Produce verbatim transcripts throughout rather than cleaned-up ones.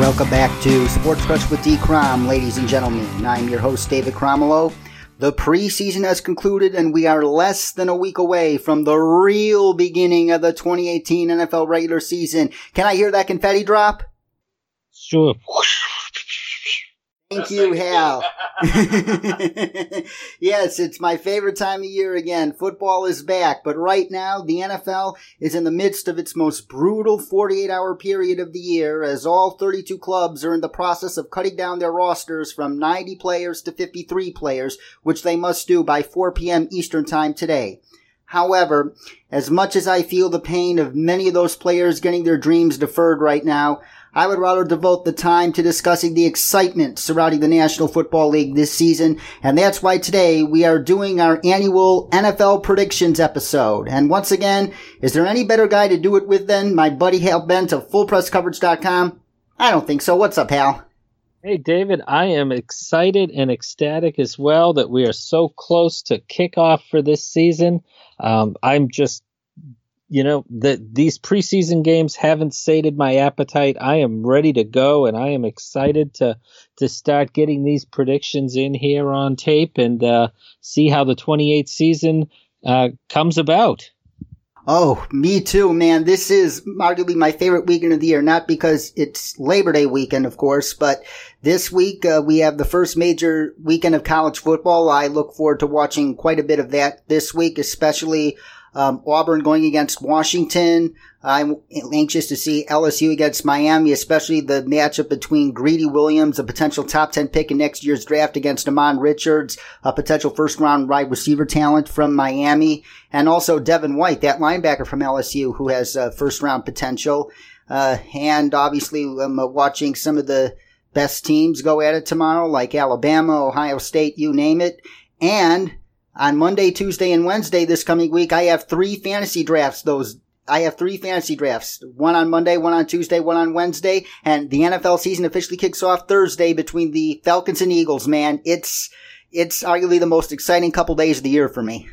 Welcome back to Sports Crush with D. Crom, ladies and gentlemen. I'm your host, David Cromelo. The preseason has concluded, and we are less than a week away from the real beginning of the twenty eighteen N F L regular season. Can I hear that confetti drop? Sure. Thank you, Hal. Yes, it's my favorite time of year again. Football is back, but right now the N F L is in the midst of its most brutal forty-eight hour period of the year, as all thirty-two clubs are in the process of cutting down their rosters from ninety players to fifty-three players, which they must do by four p.m. Eastern Time today. However, as much as I feel the pain of many of those players getting their dreams deferred right now, I would rather devote the time to discussing the excitement surrounding the National Football League this season, and that's why today we are doing our annual N F L Predictions episode. And once again, is there any better guy to do it with than my buddy Hal Bent of full press coverage dot com? I don't think so. What's up, Hal? Hey, David, I am excited and ecstatic as well that we are so close to kickoff for this season. Um, I'm just... You know, the, these preseason games haven't sated my appetite. I am ready to go, and I am excited to to start getting these predictions in here on tape and uh, see how the twenty-eighth season uh, comes about. Oh, me too, man. This is arguably my favorite weekend of the year, not because it's Labor Day weekend, of course, but this week uh, we have the first major weekend of college football. I look forward to watching quite a bit of that this week, especially Um, Auburn going against Washington. I'm anxious to see L S U against Miami, especially the matchup between Greedy Williams, a potential top ten pick in next year's draft, against Amon Richards, a potential first-round wide receiver talent from Miami, and also Devin White, that linebacker from L S U who has uh, first-round potential. Uh, and obviously I'm uh, watching some of the best teams go at it tomorrow, like Alabama, Ohio State, you name it. And on Monday, Tuesday, and Wednesday this coming week, I have three fantasy drafts. Those I have three fantasy drafts. One on Monday, one on Tuesday, one on Wednesday. And the N F L season officially kicks off Thursday between the Falcons and Eagles, man. It's it's arguably the most exciting couple days of the year for me.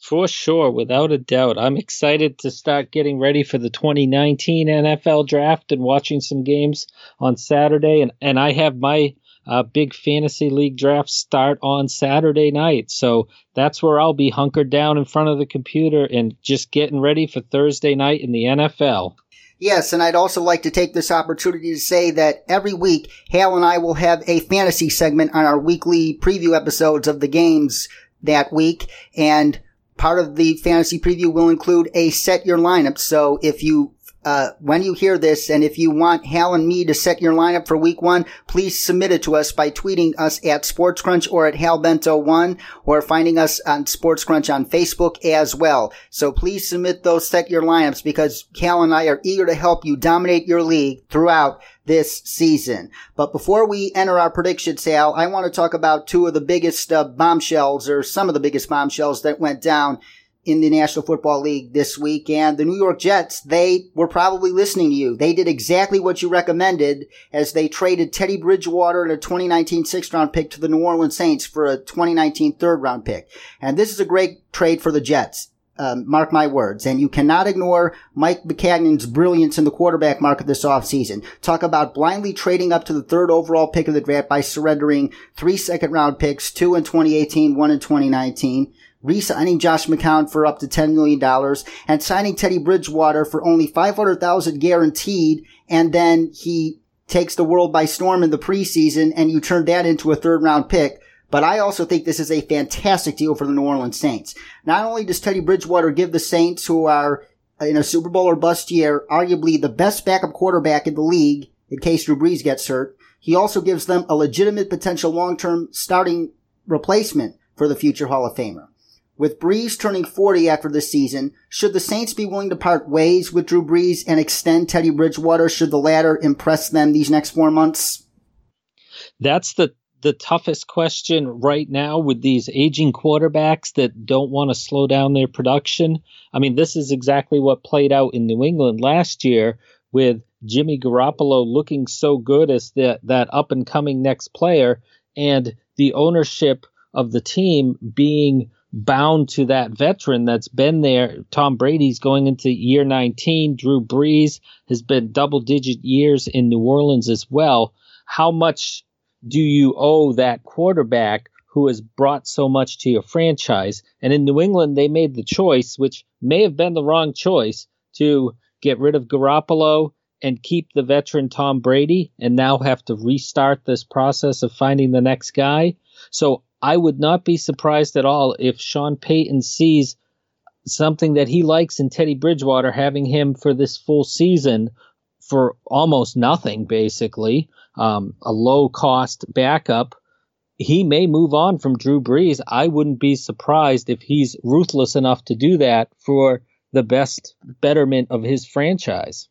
For sure, without a doubt. I'm excited to start getting ready for the twenty nineteen N F L draft and watching some games on Saturday. And, and I have my Uh, big fantasy league drafts start on Saturday night, so that's where I'll be hunkered down in front of the computer and just getting ready for Thursday night in the N F L. Yes, and I'd also like to take this opportunity to say that every week, Hal and I will have a fantasy segment on our weekly preview episodes of the games that week, and part of the fantasy preview will include a set your lineup, so if you Uh, when you hear this, and if you want Hal and me to set your lineup for week one, please submit it to us by tweeting us at SportsCrunch or at Hal Bento one, or finding us on SportsCrunch on Facebook as well. So please submit those set your lineups, because Hal and I are eager to help you dominate your league throughout this season. But before we enter our predictions, Hal, I want to talk about two of the biggest uh, bombshells, or some of the biggest bombshells that went down in the National Football League this week. And the New York Jets, they were probably listening to you. They did exactly what you recommended, as they traded Teddy Bridgewater and a twenty nineteen sixth round pick to the New Orleans Saints for a twenty nineteen third round pick. And this is a great trade for the Jets. Um, mark my words. And you cannot ignore Mike Macagnan's brilliance in the quarterback market this offseason. Talk about blindly trading up to the third overall pick of the draft by surrendering three second round picks, two in twenty eighteen, one in twenty nineteen. Re-signing Josh McCown for up to ten million dollars, and signing Teddy Bridgewater for only five hundred thousand dollars guaranteed, and then he takes the world by storm in the preseason, and you turn that into a third round pick. But I also think this is a fantastic deal for the New Orleans Saints. Not only does Teddy Bridgewater give the Saints, who are in a Super Bowl or bust year, arguably the best backup quarterback in the league in case Drew Brees gets hurt, he also gives them a legitimate potential long-term starting replacement for the future Hall of Famer. With Brees turning forty after this season, should the Saints be willing to part ways with Drew Brees and extend Teddy Bridgewater, should the latter impress them these next four months? That's the the toughest question right now with these aging quarterbacks that don't want to slow down their production. I mean, this is exactly what played out in New England last year with Jimmy Garoppolo looking so good as the, that up-and-coming next player, and the ownership of the team being bound to that veteran that's been there. Tom Brady's going into year nineteen. Drew Brees has been double-digit years in New Orleans as well. How much do you owe that quarterback who has brought so much to your franchise? And in New England, they made the choice, which may have been the wrong choice, to get rid of Garoppolo and keep the veteran Tom Brady, and now have to restart this process of finding the next guy. So I would not be surprised at all if Sean Payton sees something that he likes in Teddy Bridgewater, having him for this full season for almost nothing, basically, um, a low-cost backup. He may move on from Drew Brees. I wouldn't be surprised if he's ruthless enough to do that for the best betterment of his franchise.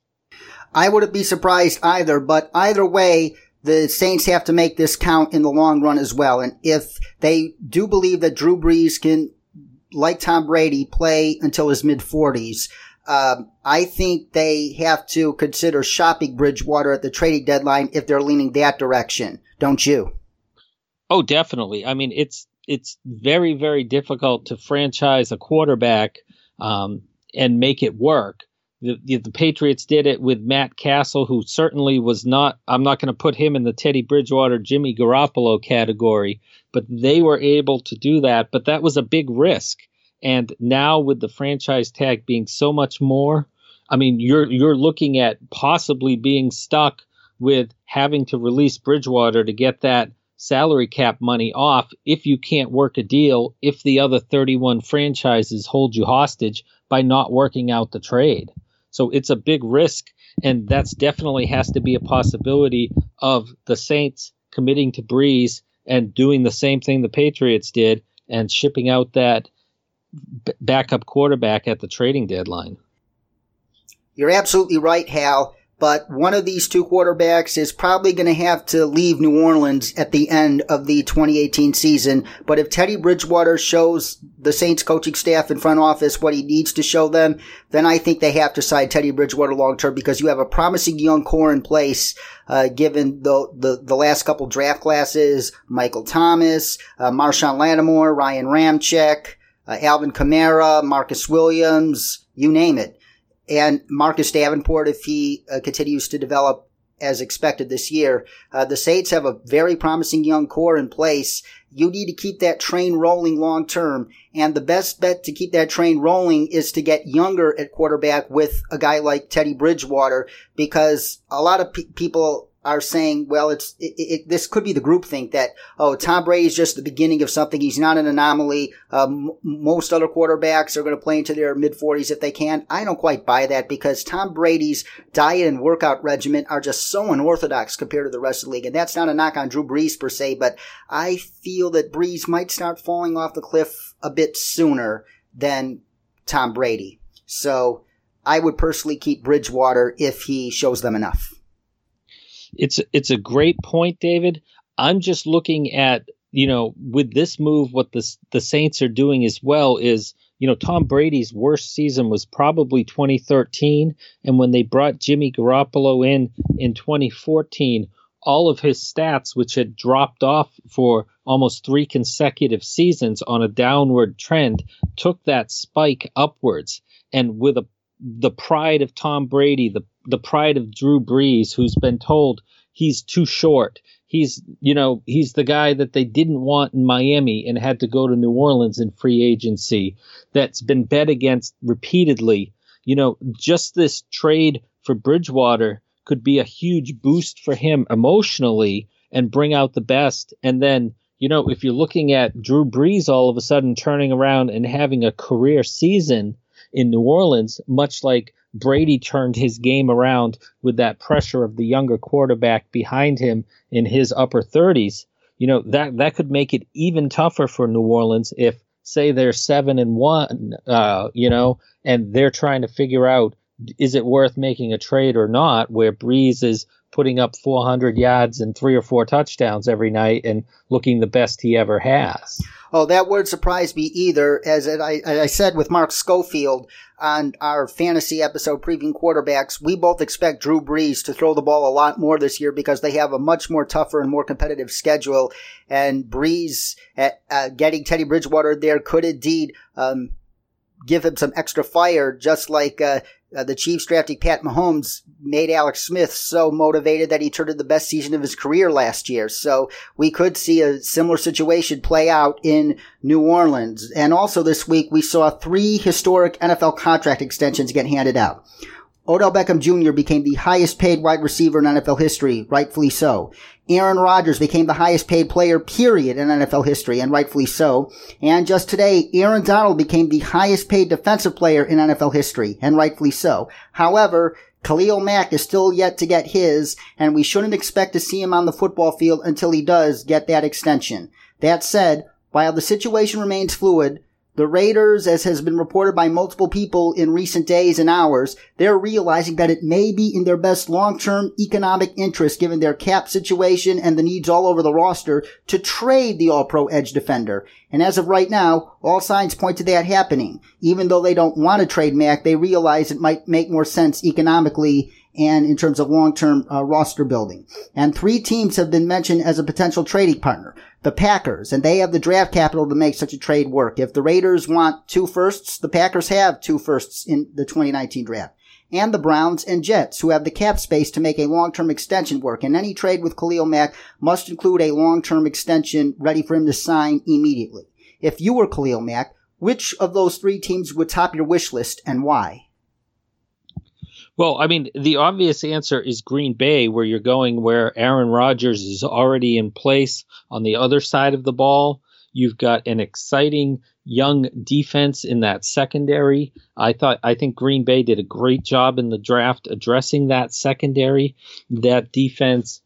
I wouldn't be surprised either, but either way, the Saints have to make this count in the long run as well. And if they do believe that Drew Brees can, like Tom Brady, play until his mid-forties, um, I think they have to consider shopping Bridgewater at the trading deadline if they're leaning that direction. Don't you? Oh, definitely. I mean, it's it's very, very difficult to franchise a quarterback um, and make it work. The, the, the Patriots did it with Matt Castle, who certainly was not – I'm not going to put him in the Teddy Bridgewater, Jimmy Garoppolo category, but they were able to do that. But that was a big risk. And now with the franchise tag being so much more, I mean, you're you're looking at possibly being stuck with having to release Bridgewater to get that salary cap money off if you can't work a deal, if the other thirty-one franchises hold you hostage by not working out the trade. So it's a big risk, and that's definitely has to be a possibility of the Saints committing to Breeze and doing the same thing the Patriots did and shipping out that b- backup quarterback at the trading deadline. You're absolutely right, Hal. But one of these two quarterbacks is probably going to have to leave New Orleans at the end of the twenty eighteen season. But if Teddy Bridgewater shows the Saints coaching staff and front office what he needs to show them, then I think they have to sign Teddy Bridgewater long term, because you have a promising young core in place, uh, given the, the, the last couple draft classes, Michael Thomas, uh, Marshawn Lattimore, Ryan Ramczyk, uh, Alvin Kamara, Marcus Williams, you name it. And Marcus Davenport, if he uh, continues to develop as expected this year, uh, the Saints have a very promising young core in place. You need to keep that train rolling long term. And the best bet to keep that train rolling is to get younger at quarterback with a guy like Teddy Bridgewater, because a lot of pe- people are saying, well, it's it, it, this could be the groupthink that, oh, Tom Brady's just the beginning of something. He's not an anomaly. Um, most other quarterbacks are going to play into their mid-forties if they can. I don't quite buy that, because Tom Brady's diet and workout regimen are just so unorthodox compared to the rest of the league. And that's not a knock on Drew Brees per se, but I feel that Brees might start falling off the cliff a bit sooner than Tom Brady. So I would personally keep Bridgewater if he shows them enough. It's it's a great point, David. I'm just looking at, you know, with this move, what the, the Saints are doing as well is, you know, Tom Brady's worst season was probably twenty thirteen. And when they brought Jimmy Garoppolo in in twenty fourteen, all of his stats, which had dropped off for almost three consecutive seasons on a downward trend, took that spike upwards. And with a the pride of Tom Brady, the the pride of Drew Brees, who's been told he's too short. He's, you know, he's the guy that they didn't want in Miami and had to go to New Orleans in free agency, that's been bet against repeatedly. You know, just this trade for Bridgewater could be a huge boost for him emotionally and bring out the best. And then, you know, if you're looking at Drew Brees all of a sudden turning around and having a career season in New Orleans, much like Brady turned his game around with that pressure of the younger quarterback behind him in his upper thirties, you know, that that could make it even tougher for New Orleans if, say, they're seven and one, uh, you know, and they're trying to figure out, is it worth making a trade or not, where Breeze is putting up four hundred yards and three or four touchdowns every night and looking the best he ever has. Oh, that wouldn't surprise me either. As I, as I said with Mark Schofield on our fantasy episode previewing quarterbacks, we both expect Drew Brees to throw the ball a lot more this year because they have a much more tougher and more competitive schedule. And Brees at, uh, getting Teddy Bridgewater there could indeed um, give him some extra fire, just like uh, – Uh, the Chiefs drafting Pat Mahomes made Alex Smith so motivated that he turned in the best season of his career last year. So we could see a similar situation play out in New Orleans. And also this week, we saw three historic N F L contract extensions get handed out. Odell Beckham Junior became the highest paid wide receiver in N F L history, rightfully so. Aaron Rodgers became the highest paid player, period, in N F L history, and rightfully so. And just today, Aaron Donald became the highest paid defensive player in N F L history, and rightfully so. However, Khalil Mack is still yet to get his, and we shouldn't expect to see him on the football field until he does get that extension. That said, while the situation remains fluid, the Raiders, as has been reported by multiple people in recent days and hours, they're realizing that it may be in their best long-term economic interest, given their cap situation and the needs all over the roster, to trade the All-Pro edge defender. And as of right now, all signs point to that happening. Even though they don't want to trade Mac, they realize it might make more sense economically and in terms of long-term uh, roster building. And three teams have been mentioned as a potential trading partner. The Packers, and they have the draft capital to make such a trade work. If the Raiders want two firsts, the Packers have two firsts in the twenty nineteen draft. And the Browns and Jets, who have the cap space to make a long-term extension work. And any trade with Khalil Mack must include a long-term extension ready for him to sign immediately. If you were Khalil Mack, which of those three teams would top your wish list and why? Well, I mean, the obvious answer is Green Bay, where you're going where Aaron Rodgers is already in place on the other side of the ball. You've got an exciting young defense in that secondary. I thought, I think Green Bay did a great job in the draft addressing that secondary. That defense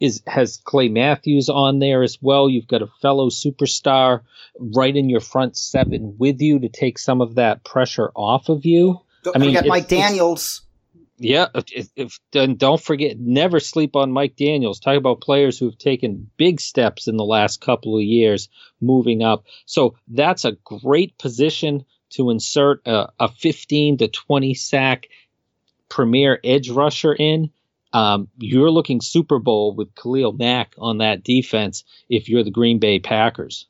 is has Clay Matthews on there as well. You've got a fellow superstar right in your front seven with you to take some of that pressure off of you. Don't I mean, forget Mike Daniels. Yeah, if, if, and don't forget, never sleep on Mike Daniels. Talk about players who've taken big steps in the last couple of years moving up. So that's a great position to insert a, a fifteen to twenty sack premier edge rusher in. Um, you're looking Super Bowl with Khalil Mack on that defense if you're the Green Bay Packers.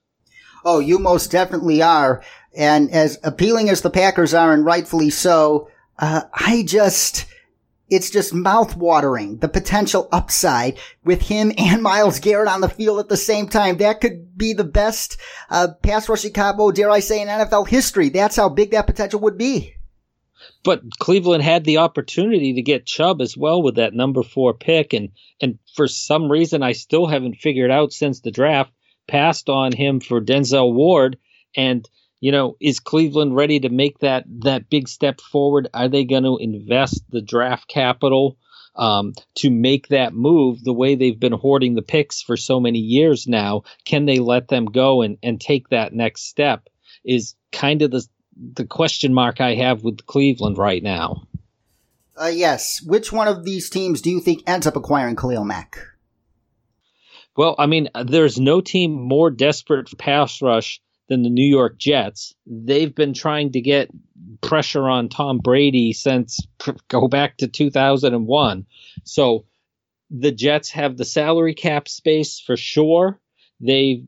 Oh, you most definitely are. And as appealing as the Packers are, and rightfully so, uh, I just... It's just mouth-watering, the potential upside with him and Myles Garrett on the field at the same time. That could be the best uh, pass rushing combo, dare I say, in N F L history. That's how big that potential would be. But Cleveland had the opportunity to get Chubb as well with that number four pick, and, and for some reason I still haven't figured out since the draft, passed on him for Denzel Ward, and you know, is Cleveland ready to make that that big step forward? Are they going to invest the draft capital um, to make that move the way they've been hoarding the picks for so many years now? Can they let them go and, and take that next step is kind of the, the question mark I have with Cleveland right now. Uh, yes. Which one of these teams do you think ends up acquiring Khalil Mack? Well, I mean, there's no team more desperate for pass rush than the New York Jets. They've been trying to get pressure on Tom Brady since go back to two thousand one. So the Jets have the salary cap space for sure. They've,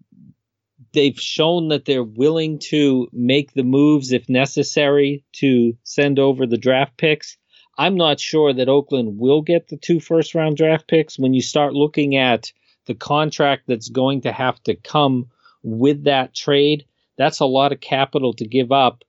they've shown that they're willing to make the moves if necessary to send over the draft picks. I'm not sure that Oakland will get the two first round draft picks when you start looking at the contract that's going to have to come with that trade. That's a lot of capital to give up,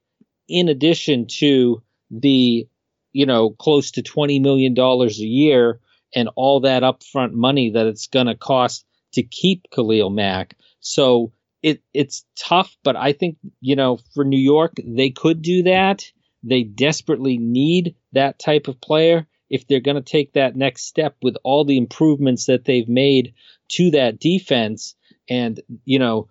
in addition to the, you know, close to twenty million dollars a year and all that upfront money that it's going to cost to keep Khalil Mack. So it it's tough, but I think, you know, for New York, they could do that. They desperately need that type of player if they're going to take that next step with all the improvements that they've made to that defense. And, you know,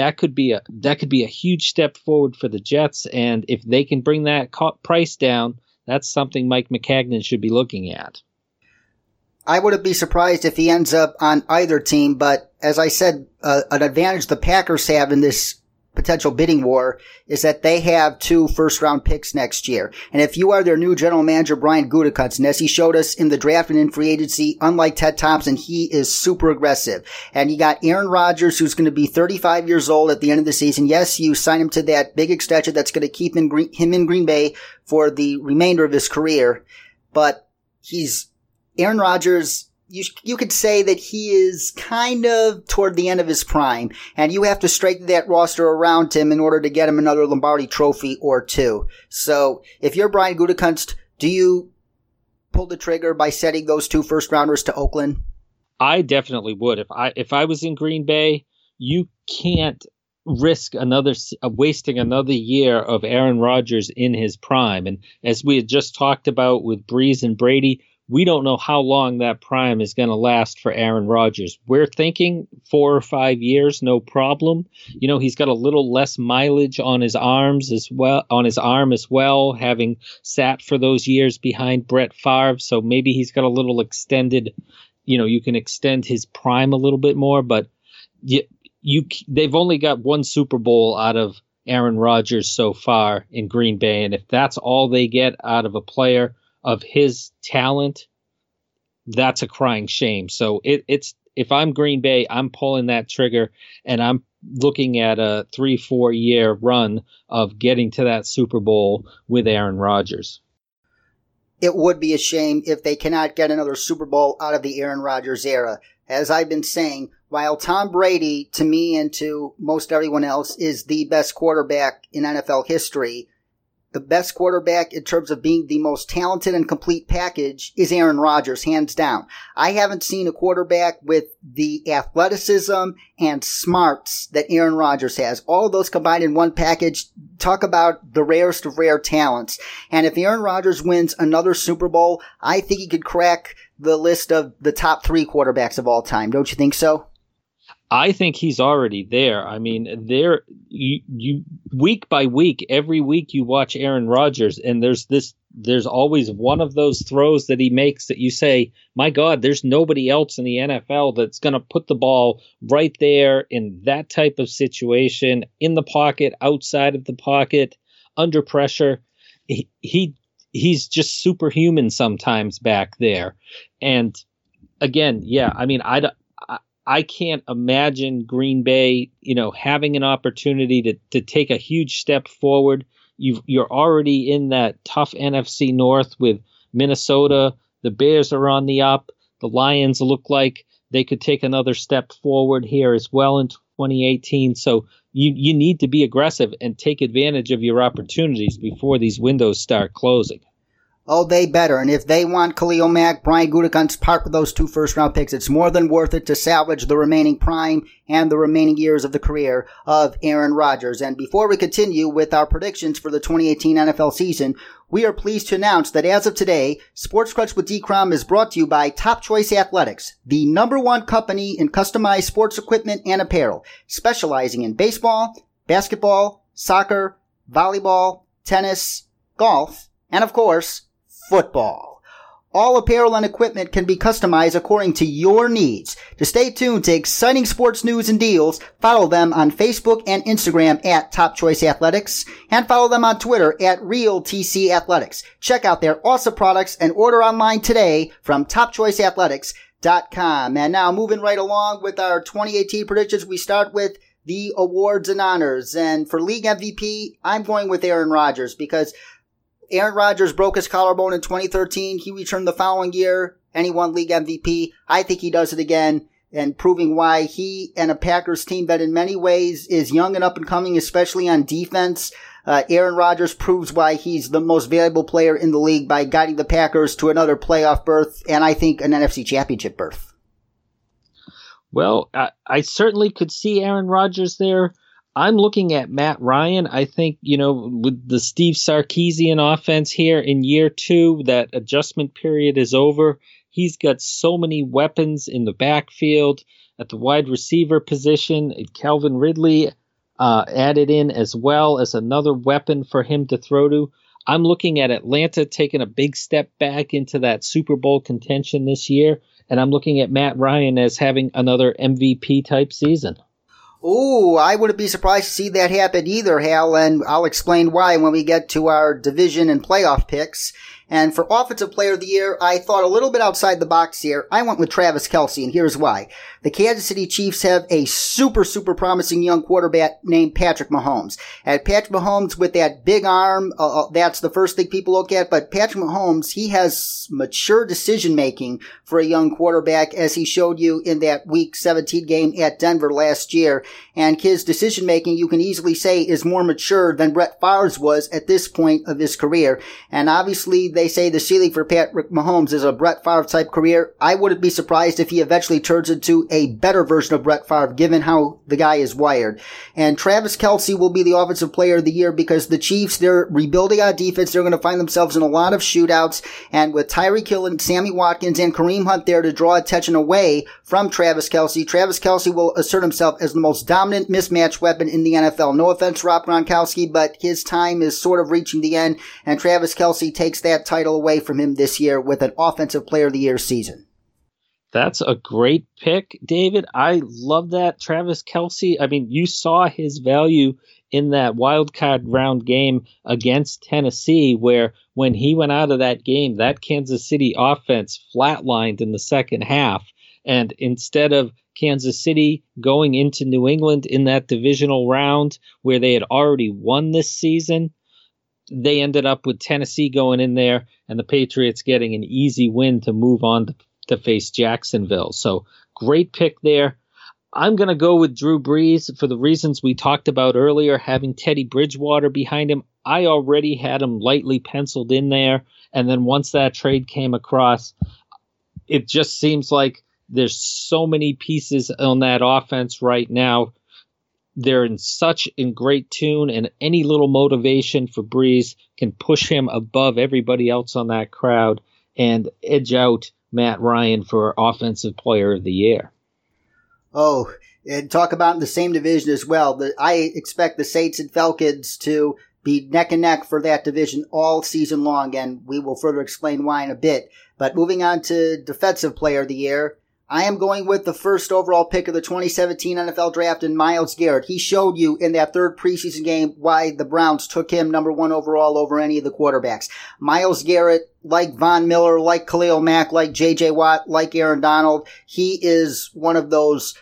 That could be a that could be a huge step forward for the Jets, and if they can bring that co- price down, that's something Mike McCagnon should be looking at. I wouldn't be surprised if he ends up on either team, but as I said, uh, an advantage the Packers have in this potential bidding war is that they have two first-round picks next year. And if you are their new general manager, Brian Gutekunst, and as he showed us in the draft and in free agency, unlike Ted Thompson, he is super aggressive. And you got Aaron Rodgers, who's going to be thirty-five years old at the end of the season. Yes, you sign him to that big extension that's going to keep him in Green Bay for the remainder of his career. But he's Aaron Rodgers. You, you could say that he is kind of toward the end of his prime, and you have to strengthen that roster around him in order to get him another Lombardi trophy or two. So if you're Brian Gutekunst, do you pull the trigger by sending those two first rounders to Oakland? I definitely would. If I, if I was in Green Bay, you can't risk another uh, wasting another year of Aaron Rodgers in his prime. And as we had just talked about with Brees and Brady, we don't know how long that prime is going to last for Aaron Rodgers. We're thinking four or five years, no problem. You know, he's got a little less mileage on his arms as well, on his arm as well, having sat for those years behind Brett Favre. So maybe he's got a little extended, you know, you can extend his prime a little bit more, but you, you they've only got one Super Bowl out of Aaron Rodgers so far in Green Bay. And if that's all they get out of a player of his talent, that's a crying shame. So it, it's if I'm Green Bay, I'm pulling that trigger, and I'm looking at a three, four year run of getting to that Super Bowl with Aaron Rodgers. It would be a shame if they cannot get another Super Bowl out of the Aaron Rodgers era. As I've been saying, while Tom Brady, to me and to most everyone else, is the best quarterback in N F L history, the best quarterback in terms of being the most talented and complete package is Aaron Rodgers, hands down. I haven't seen a quarterback with the athleticism and smarts that Aaron Rodgers has. All of those combined in one package, talk about the rarest of rare talents. And if Aaron Rodgers wins another Super Bowl, I think he could crack the list of the top three quarterbacks of all time. Don't you think so? I think he's already there. I mean, there you, you week by week, every week you watch Aaron Rodgers, and there's this, there's always one of those throws that he makes that you say, "My God, there's nobody else in the N F L that's going to put the ball right there in that type of situation, in the pocket, outside of the pocket, under pressure." He, he he's just superhuman sometimes back there. And again, yeah, I mean, I. I can't imagine Green Bay, you know, having an opportunity to, to take a huge step forward. You've, you're already in that tough N F C North with Minnesota. The Bears are on the up. The Lions look like they could take another step forward here as well in twenty eighteen. So you, you need to be aggressive and take advantage of your opportunities before these windows start closing. Oh, they better. And if they want Khalil Mack, Brian Gutekunst, part of those two first-round picks, it's more than worth it to salvage the remaining prime and the remaining years of the career of Aaron Rodgers. And before we continue with our predictions for the twenty eighteen N F L season, we are pleased to announce that as of today, Sports Crunch with D-Crom is brought to you by Top Choice Athletics, the number one company in customized sports equipment and apparel, specializing in baseball, basketball, soccer, volleyball, tennis, golf, and of course, football. All apparel and equipment can be customized according to your needs. To stay tuned to exciting sports news and deals, follow them on Facebook and Instagram at Top Choice Athletics, and follow them on Twitter at RealTC Athletics. Check out their awesome products and order online today from top choice athletics dot com. And now moving right along with our twenty eighteen predictions, we start with the awards and honors. And for league M V P, I'm going with Aaron Rodgers, because Aaron Rodgers broke his collarbone in twenty thirteen. He returned the following year, and he won league M V P. I think he does it again, and proving why he and a Packers team that in many ways is young and up and coming, especially on defense. Uh, Aaron Rodgers proves why he's the most valuable player in the league by guiding the Packers to another playoff berth, and I think an N F C championship berth. Well, I, I certainly could see Aaron Rodgers there. I'm looking at Matt Ryan. I think, you know, with the Steve Sarkisian offense here in year two, that adjustment period is over. He's got so many weapons in the backfield, at the wide receiver position. Calvin Ridley uh, added in as well as another weapon for him to throw to. I'm looking at Atlanta taking a big step back into that Super Bowl contention this year, and I'm looking at Matt Ryan as having another M V P-type season. Oh, I wouldn't be surprised to see that happen either, Hal, and I'll explain why when we get to our division and playoff picks. And for Offensive Player of the Year, I thought a little bit outside the box here. I went with Travis Kelce, and here's why. The Kansas City Chiefs have a super, super promising young quarterback named Patrick Mahomes. And Patrick Mahomes with that big arm, uh, that's the first thing people look at, but Patrick Mahomes, he has mature decision-making for a young quarterback, as he showed you in that Week seventeen game at Denver last year. And his decision-making, you can easily say, is more mature than Brett Favre's was at this point of his career. And obviously, they say the ceiling for Patrick Mahomes is a Brett Favre-type career. I wouldn't be surprised if he eventually turns into a better version of Brett Favre, given how the guy is wired. And Travis Kelce will be the Offensive Player of the Year because the Chiefs, they're rebuilding on defense. They're going to find themselves in a lot of shootouts. And with Tyreek Hill and Sammy Watkins and Kareem Hunt there to draw attention away from Travis Kelce, Travis Kelce will assert himself as the most dominant mismatch weapon in the N F L. No offense, Rob Gronkowski, but his time is sort of reaching the end, and Travis Kelce takes that title away from him this year with an Offensive Player of the Year season. That's a great pick, David. I love that. Travis Kelce, I mean, you saw his value in that wild card round game against Tennessee, where when he went out of that game, that Kansas City offense flatlined in the second half. And instead of Kansas City going into New England in that divisional round where they had already won this season, they ended up with Tennessee going in there and the Patriots getting an easy win to move on to, to face Jacksonville. So great pick there. I'm going to go with Drew Brees for the reasons we talked about earlier, having Teddy Bridgewater behind him. I already had him lightly penciled in there. And then once that trade came across, it just seems like there's so many pieces on that offense right now. They're in such in great tune, and any little motivation for Brees can push him above everybody else on that crowd and edge out Matt Ryan for Offensive Player of the Year. Oh, and talk about in the same division as well. The, I expect the Saints and Falcons to be neck and neck for that division all season long, and we will further explain why in a bit. But moving on to Defensive Player of the Year, I am going with the first overall pick of the twenty seventeen N F L Draft in Myles Garrett. He showed you in that third preseason game why the Browns took him number one overall over any of the quarterbacks. Myles Garrett, like Von Miller, like Khalil Mack, like J J. Watt, like Aaron Donald, he is one of those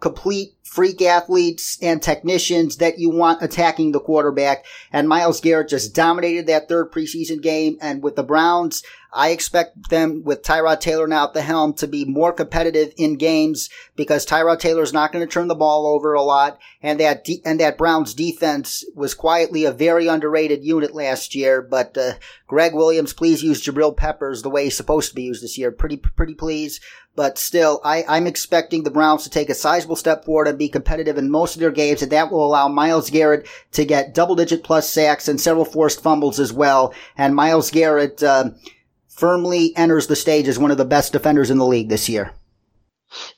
complete freak athletes and technicians that you want attacking the quarterback. And Myles Garrett just dominated that third preseason game. And with the Browns, I expect them, with Tyrod Taylor now at the helm, to be more competitive in games because Tyrod Taylor's not going to turn the ball over a lot. And that de- and that Browns defense was quietly a very underrated unit last year. But uh, Greg Williams, please use Jabril Peppers the way he's supposed to be used this year. Pretty, pretty please. But still, I, I'm expecting the Browns to take a sizable step forward and be competitive in most of their games, and that will allow Myles Garrett to get double-digit plus sacks and several forced fumbles as well. And Myles Garrett Uh, firmly enters the stage as one of the best defenders in the league this year.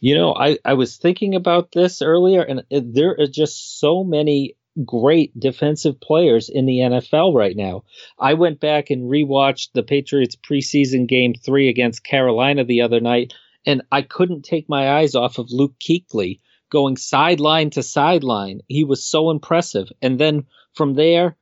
You know, I, I was thinking about this earlier, and there are just so many great defensive players in the N F L right now. I went back and rewatched the Patriots preseason game three against Carolina the other night, and I couldn't take my eyes off of Luke Kuechly going sideline to sideline. He was so impressive. And then from there,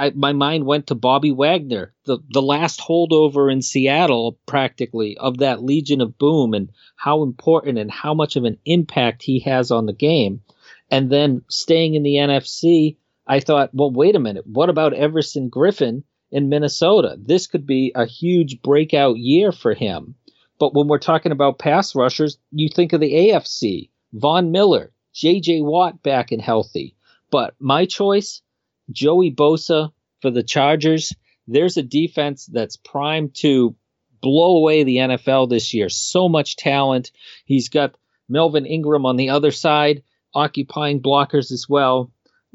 I, my mind went to Bobby Wagner, the, the last holdover in Seattle, practically, of that Legion of Boom, and how important and how much of an impact he has on the game. And then staying in the N F C, I thought, well, wait a minute. What about Everson Griffin in Minnesota? This could be a huge breakout year for him. But when we're talking about pass rushers, you think of the A F C, Von Miller, J J. Watt back and healthy. But my choice, Joey Bosa for the Chargers. There's a defense that's primed to blow away the N F L this year. So much talent. He's got Melvin Ingram on the other side, occupying blockers as well.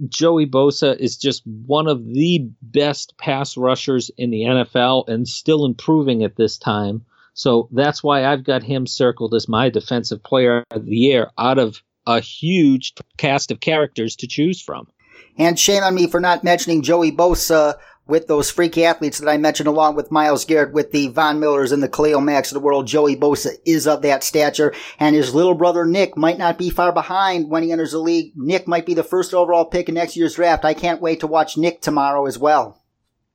Joey Bosa is just one of the best pass rushers in the N F L and still improving at this time. So that's why I've got him circled as my Defensive Player of the Year out of a huge cast of characters to choose from. And shame on me for not mentioning Joey Bosa with those freaky athletes that I mentioned, along with Myles Garrett, with the Von Millers and the Khalil Macks of the world. Joey Bosa is of that stature, and his little brother Nick might not be far behind when he enters the league. Nick might be the first overall pick in next year's draft. I can't wait to watch Nick tomorrow as well.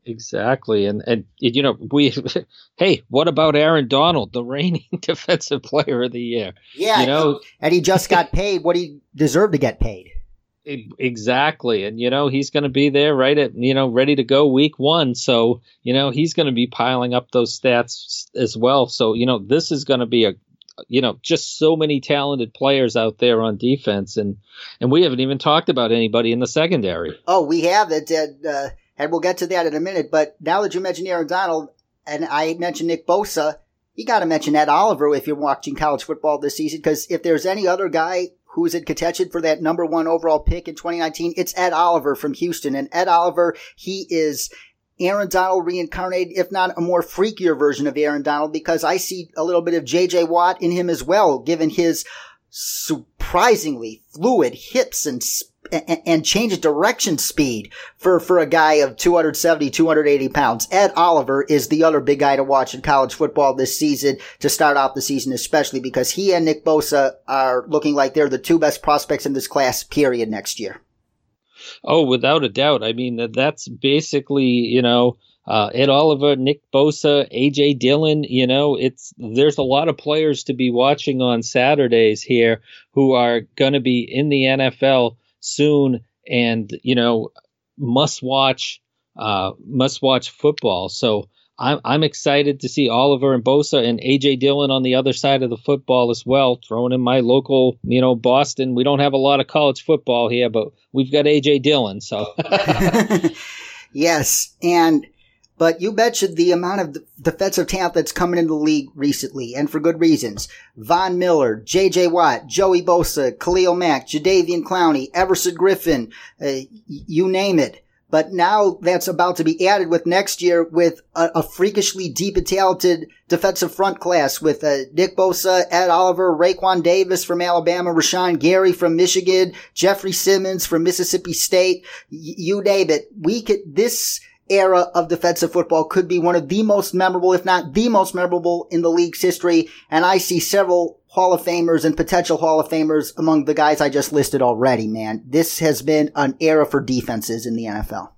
Exactly. And, and you know, we hey, what about Aaron Donald, the reigning defensive player of the year? Yeah, you know? And he just got paid what he deserved to get paid. Exactly. And, you know, he's going to be there right at, you know, ready to go week one. So, you know, he's going to be piling up those stats as well. So, you know, this is going to be a, you know, just so many talented players out there on defense. And, and we haven't even talked about anybody in the secondary. Oh, we have it. And, uh, and we'll get to that in a minute. But now that you mentioned Aaron Donald and I mentioned Nick Bosa, you got to mention Ed Oliver if you're watching college football this season, because if there's any other guy who's in contention for that number one overall pick in twenty nineteen, it's Ed Oliver from Houston. And Ed Oliver, he is Aaron Donald reincarnated, if not a more freakier version of Aaron Donald, because I see a little bit of J J. Watt in him as well, given his surprisingly fluid hips and and, and change of direction speed for, for a guy of two seventy, two eighty pounds. Ed Oliver is the other big guy to watch in college football this season, to start off the season especially, because he and Nick Bosa are looking like they're the two best prospects in this class, period, next year. Oh, without a doubt. I mean, that's basically, you know, uh, Ed Oliver, Nick Bosa, A J. Dillon. You know, it's there's a lot of players to be watching on Saturdays here who are going to be in the N F L soon, and, you know, must watch, uh, must watch football. So I'm I'm excited to see Oliver and Bosa and A J. Dillon on the other side of the football as well. Throwing in my local, you know, Boston. We don't have a lot of college football here, but we've got A J. Dillon. So yes, and but you mentioned the amount of defensive talent that's coming into the league recently, and for good reasons. Von Miller, J J. Watt, Joey Bosa, Khalil Mack, Jadeveon Clowney, Everson Griffin, uh, you name it. But now that's about to be added with next year with a, a freakishly deep and talented defensive front class with uh, Nick Bosa, Ed Oliver, Raekwon Davis from Alabama, Rashawn Gary from Michigan, Jeffrey Simmons from Mississippi State. Y- you name it. We could, this era of defensive football could be one of the most memorable, if not the most memorable, in the league's history. And I see several Hall of Famers and potential Hall of Famers among the guys I just listed already, man. This has been an era for defenses in the N F L.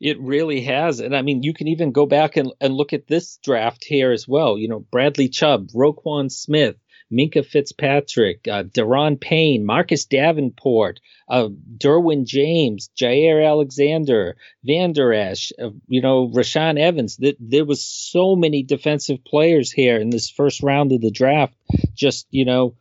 It really has. And I mean, you can even go back and, and look at this draft here as well. You know, Bradley Chubb, Roquan Smith, Minkah Fitzpatrick, uh, Daron Payne, Marcus Davenport, uh, Derwin James, Jair Alexander, Van Der Esch, uh, you know, Rashaan Evans. Th- there was so many defensive players here in this first round of the draft. Just, you know,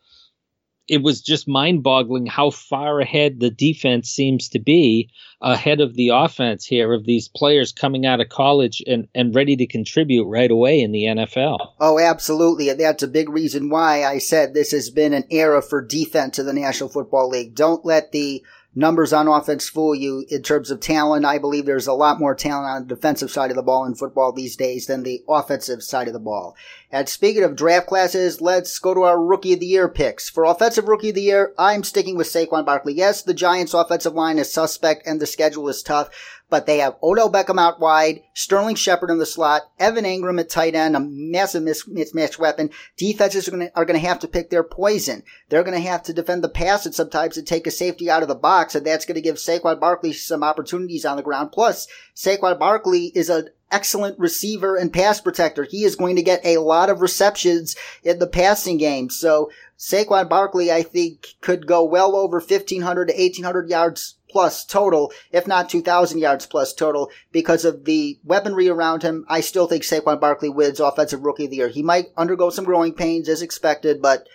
it was just mind-boggling how far ahead the defense seems to be ahead of the offense here, of these players coming out of college and, and ready to contribute right away in the N F L. Oh, absolutely. And that's a big reason why I said this has been an era for defense in the National Football League. Don't let the numbers on offense fool you in terms of talent. I believe there's a lot more talent on the defensive side of the ball in football these days than the offensive side of the ball. And speaking of draft classes, let's go to our Rookie of the Year picks. For Offensive Rookie of the Year, I'm sticking with Saquon Barkley. Yes, the Giants' offensive line is suspect and the schedule is tough, but they have Odell Beckham out wide, Sterling Shepard in the slot, Evan Ingram at tight end, a massive mismatch weapon. Defenses are going to, are going to have to pick their poison. They're going to have to defend the pass and sometimes and take a safety out of the box, and that's going to give Saquon Barkley some opportunities on the ground. Plus, Saquon Barkley is an excellent receiver and pass protector. He is going to get a lot of receptions in the passing game. So Saquon Barkley, I think, could go well over fifteen hundred to eighteen hundred yards plus total, if not two thousand yards plus total, because of the weaponry around him. I still think Saquon Barkley wins Offensive Rookie of the Year. He might undergo some growing pains as expected, but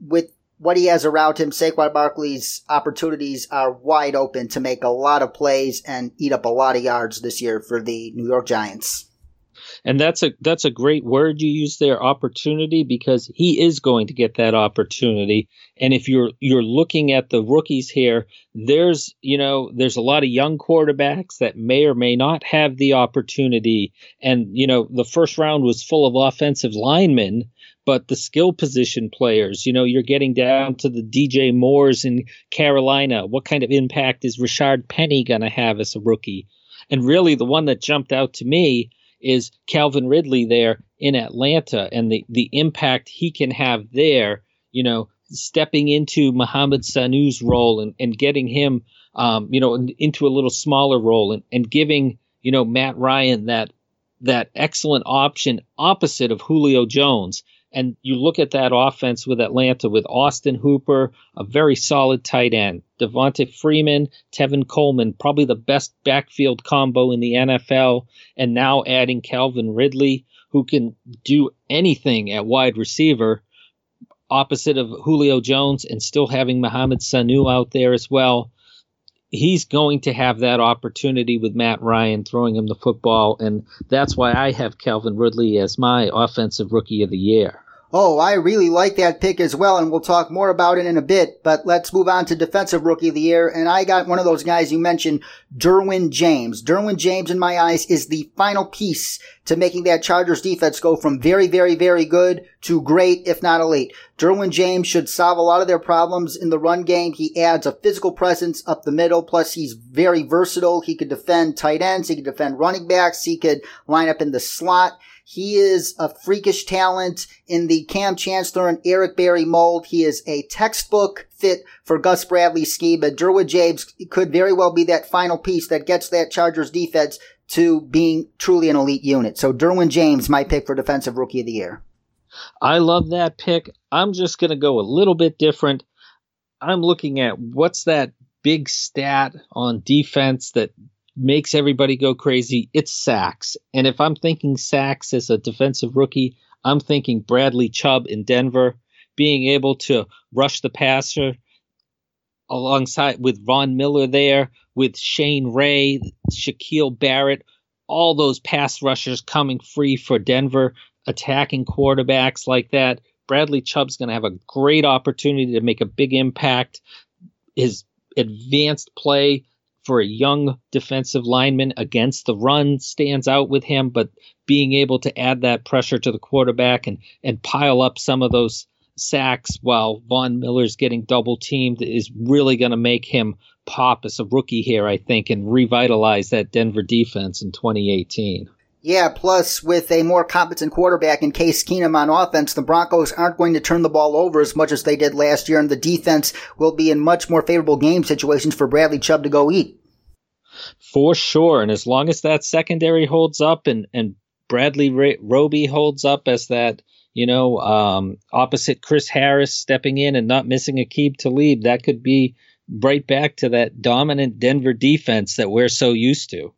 with what he has around him, Saquon Barkley's opportunities are wide open to make a lot of plays and eat up a lot of yards this year for the New York Giants. And that's a that's a great word you use there, opportunity, because he is going to get that opportunity. And if you're you're looking at the rookies here, there's you know there's a lot of young quarterbacks that may or may not have the opportunity. And you know the first round was full of offensive linemen, but the skill position players, you know, you're getting down to the D J Moores in Carolina. What kind of impact is Rashard Penny going to have as a rookie? And really the one that jumped out to me is Calvin Ridley there in Atlanta and the, the impact he can have there, you know, stepping into Mohamed Sanu's role and, and getting him, um, you know, into a little smaller role and, and giving, you know, Matt Ryan that that excellent option opposite of Julio Jones. And you look at that offense with Atlanta with Austin Hooper, a very solid tight end, Devonta Freeman, Tevin Coleman, probably the best backfield combo in the N F L, and now adding Calvin Ridley, who can do anything at wide receiver, opposite of Julio Jones, and still having Mohamed Sanu out there as well. He's going to have that opportunity with Matt Ryan throwing him the football, and that's why I have Calvin Ridley as my offensive rookie of the year. Oh, I really like that pick as well, and we'll talk more about it in a bit, but let's move on to defensive rookie of the year, and I got one of those guys you mentioned, Derwin James. Derwin James, in my eyes, is the final piece to making that Chargers defense go from very, very, very good to great, if not elite. Derwin James should solve a lot of their problems in the run game. He adds a physical presence up the middle, plus he's very versatile. He could defend tight ends, he could defend running backs, he could line up in the slot. He is a freakish talent in the Cam Chancellor and Eric Berry mold. He is a textbook fit for Gus Bradley's schema. Derwin James could very well be that final piece that gets that Chargers defense to being truly an elite unit. So Derwin James, my pick for Defensive Rookie of the Year. I love that pick. I'm just going to go a little bit different. I'm looking at what's that big stat on defense that makes everybody go crazy. It's sacks. And if I'm thinking sacks as a defensive rookie, I'm thinking Bradley Chubb in Denver, being able to rush the passer alongside with Von Miller there, with Shane Ray, Shaquille Barrett, all those pass rushers coming free for Denver, attacking quarterbacks like that. Bradley Chubb's going to have a great opportunity to make a big impact. His advanced play for a young defensive lineman against the run stands out with him, but being able to add that pressure to the quarterback and, and pile up some of those sacks while Von Miller's getting double teamed is really going to make him pop as a rookie here, I think, and revitalize that Denver defense in twenty eighteen. Yeah, plus with a more competent quarterback in Case Keenum on offense, the Broncos aren't going to turn the ball over as much as they did last year, and the defense will be in much more favorable game situations for Bradley Chubb to go eat. For sure, and as long as that secondary holds up and, and Bradley Ra- Roby holds up as that, you know, um, opposite Chris Harris stepping in and not missing Aqib Talib, that could be right back to that dominant Denver defense that we're so used to.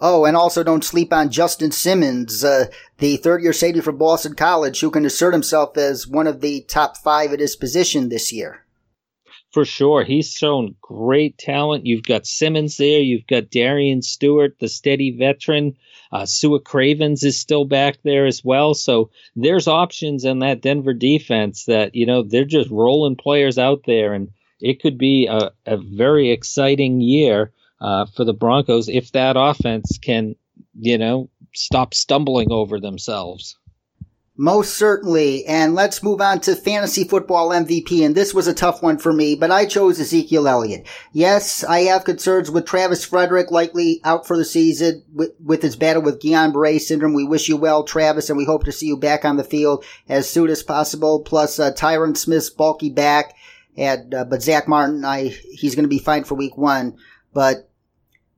Oh, and also don't sleep on Justin Simmons, uh, the third-year safety from Boston College, who can assert himself as one of the top five at his position this year. For sure. He's shown great talent. You've got Simmons there. You've got Darian Stewart, the steady veteran. Uh, Sua Cravens is still back there as well. So there's options in that Denver defense that, you know, they're just rolling players out there, and it could be a, a very exciting year Uh, for the Broncos if that offense can, you know, stop stumbling over themselves. Most certainly. And let's move on to fantasy football M V P. And this was a tough one for me, but I chose Ezekiel Elliott. Yes, I have concerns with Travis Frederick, likely out for the season with, with his battle with Guillain-Barré syndrome. We wish you well, Travis, and we hope to see you back on the field as soon as possible. Plus, uh, Tyron Smith's bulky back. And, uh, but Zach Martin, I, he's going to be fine for week one. But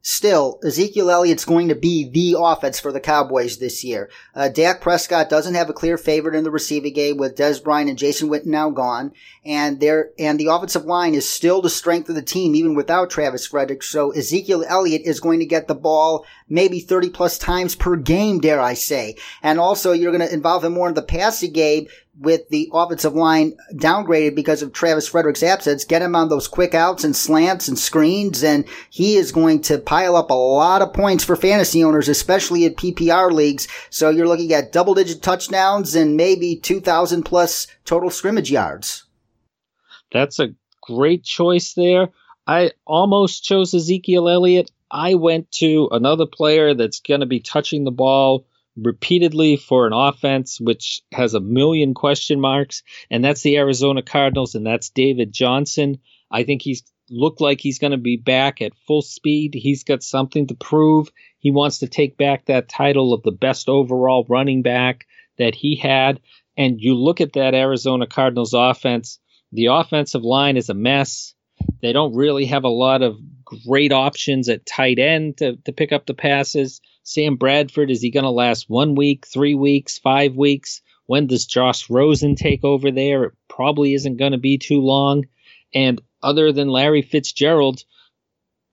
still, Ezekiel Elliott's going to be the offense for the Cowboys this year. Uh, Dak Prescott doesn't have a clear favorite in the receiving game with Dez Bryant and Jason Witten now gone. And there, and the offensive line is still the strength of the team, even without Travis Frederick. So Ezekiel Elliott is going to get the ball maybe thirty plus times per game, dare I say. And also, you're going to involve him more in the passing game with the offensive line downgraded because of Travis Frederick's absence. Get him on those quick outs and slants and screens, and he is going to pile up a lot of points for fantasy owners, especially in P P R leagues. So you're looking at double-digit touchdowns and maybe two thousand plus total scrimmage yards. That's a great choice there. I almost chose Ezekiel Elliott. I went to another player that's going to be touching the ball repeatedly for an offense which has a million question marks, and that's the Arizona Cardinals, and that's David Johnson. I think he's look like he's going to be back at full speed. He's got something to prove. He wants to take back that title of the best overall running back that he had. And you look at that Arizona Cardinals offense, the offensive line is a mess. They don't really have a lot of great options at tight end to, to pick up the passes. Sam Bradford, is he going to last one week, three weeks, five weeks? When does Josh Rosen take over there? It probably isn't going to be too long. And other than Larry Fitzgerald,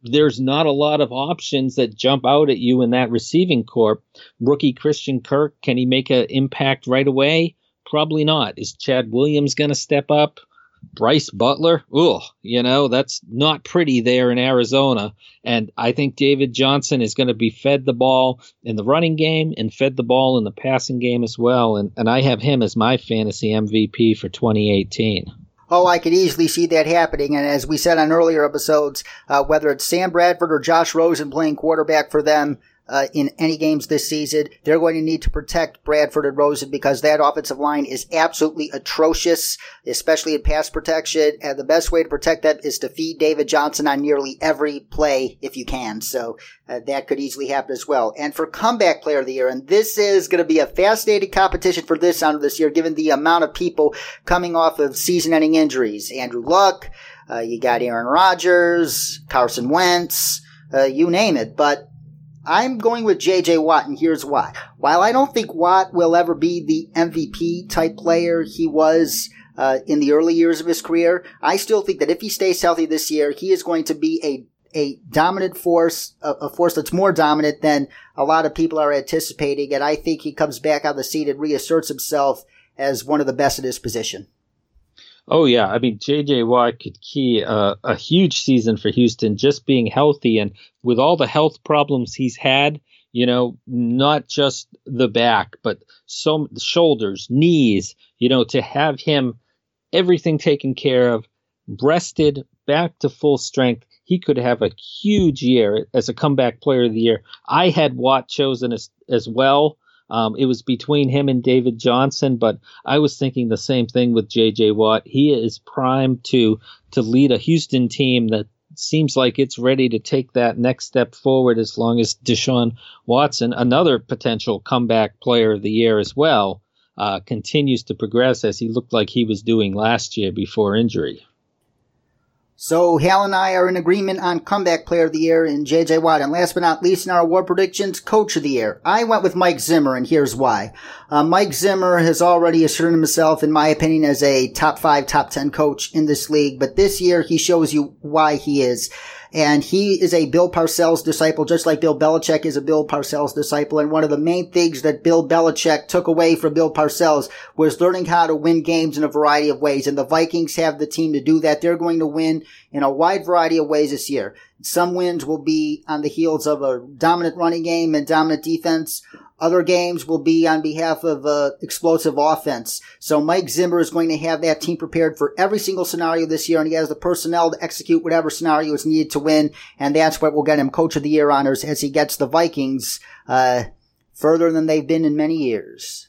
there's not a lot of options that jump out at you in that receiving corps. Rookie Christian Kirk, can he make an impact right away? Probably not. Is Chad Williams going to step up? Bryce Butler? Ooh, you know, that's not pretty there in Arizona. And I think David Johnson is going to be fed the ball in the running game and fed the ball in the passing game as well. And, and I have him as my fantasy M V P for twenty eighteen. Oh, I could easily see that happening. And as we said on earlier episodes, uh, whether it's Sam Bradford or Josh Rosen playing quarterback for them uh, in any games this season, they're going to need to protect Bradford and Rosen because that offensive line is absolutely atrocious, especially in pass protection. And the best way to protect them is to feed David Johnson on nearly every play if you can. So uh, that could easily happen as well. And for comeback player of the year, and this is going to be a fascinating competition for this round of this year, given the amount of people coming off of season-ending injuries. Andrew Luck, uh, you got Aaron Rodgers, Carson Wentz, uh, you name it. But I'm going with J J. Watt, and here's why. While I don't think Watt will ever be the M V P-type player he was uh, in the early years of his career, I still think that if he stays healthy this year, he is going to be a a dominant force, a, a force that's more dominant than a lot of people are anticipating, and I think he comes back on the scene and reasserts himself as one of the best in his position. Oh, yeah. I mean, J J. Watt could key uh, a huge season for Houston just being healthy. And with all the health problems he's had, you know, not just the back, but some shoulders, knees, you know, to have him, everything taken care of, rested, back to full strength, he could have a huge year as a comeback player of the year. I had Watt chosen as, as well. Um, it was between him and David Johnson, but I was thinking the same thing with J J. Watt. He is primed to to lead a Houston team that seems like it's ready to take that next step forward as long as Deshaun Watson, another potential comeback player of the year as well, uh, continues to progress as he looked like he was doing last year before injury. So Hal and I are in agreement on comeback player of the year in J J. Watt. And last but not least in our award predictions, coach of the year. I went with Mike Zimmer, and here's why. Uh, Mike Zimmer has already asserted himself, in my opinion, as a top five, top ten coach in this league. But this year, he shows you why he is. And he is a Bill Parcells disciple, just like Bill Belichick is a Bill Parcells disciple. And one of the main things that Bill Belichick took away from Bill Parcells was learning how to win games in a variety of ways. And the Vikings have the team to do that. They're going to win in a wide variety of ways this year. Some wins will be on the heels of a dominant running game and dominant defense. Other games will be on behalf of uh, explosive offense. So Mike Zimmer is going to have that team prepared for every single scenario this year, and he has the personnel to execute whatever scenario is needed to win, and that's what will get him Coach of the Year honors as he gets the Vikings uh, further than they've been in many years.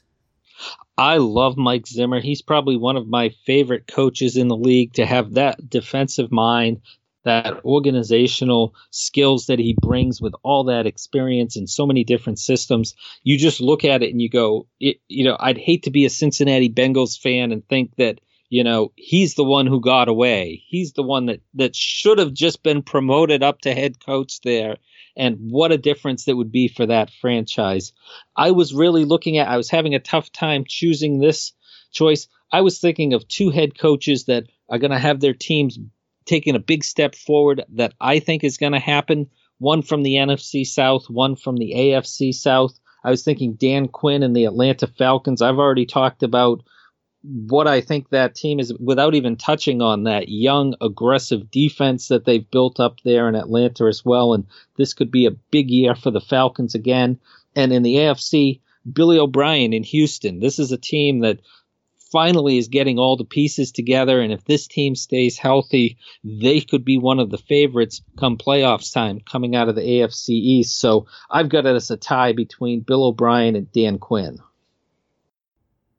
I love Mike Zimmer. He's probably one of my favorite coaches in the league to have that defensive mind, that organizational skills that he brings with all that experience in so many different systems. You just look at it and you go, it, you know, I'd hate to be a Cincinnati Bengals fan and think that, you know, he's the one who got away. He's the one that, that should have just been promoted up to head coach there. And what a difference that would be for that franchise. I was really looking at, I was having a tough time choosing this choice. I was thinking of two head coaches that are going to have their teams taking a big step forward that I think is going to happen. One from the N F C South, one from the A F C South. I was thinking Dan Quinn and the Atlanta Falcons. I've already talked about what I think that team is without even touching on that young, aggressive defense that they've built up there in Atlanta as well. And this could be a big year for the Falcons again. And in the A F C, Billy O'Brien in Houston. This is a team that finally is getting all the pieces together, and if this team stays healthy, they could be one of the favorites come playoffs time coming out of the A F C East. So I've got it as a tie between Bill O'Brien and Dan Quinn.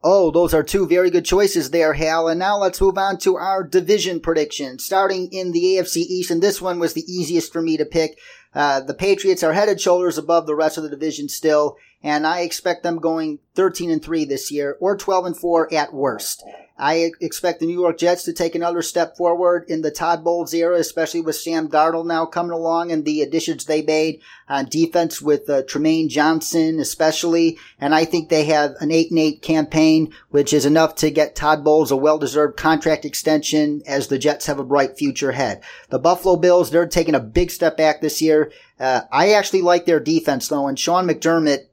Oh, those are two very good choices there, Hal. And now let's move on to our division prediction. Starting in the A F C East, and this one was the easiest for me to pick. Uh, the Patriots are head and shoulders above the rest of the division still, and I expect them going thirteen and three this year, or twelve and four at worst. I expect the New York Jets to take another step forward in the Todd Bowles era, especially with Sam Darnold now coming along and the additions they made on defense with uh, Tremaine Johnson especially. And I think they have an eight and eight campaign, which is enough to get Todd Bowles a well-deserved contract extension as the Jets have a bright future ahead. The Buffalo Bills, they're taking a big step back this year. Uh, I actually like their defense though, and Sean McDermott,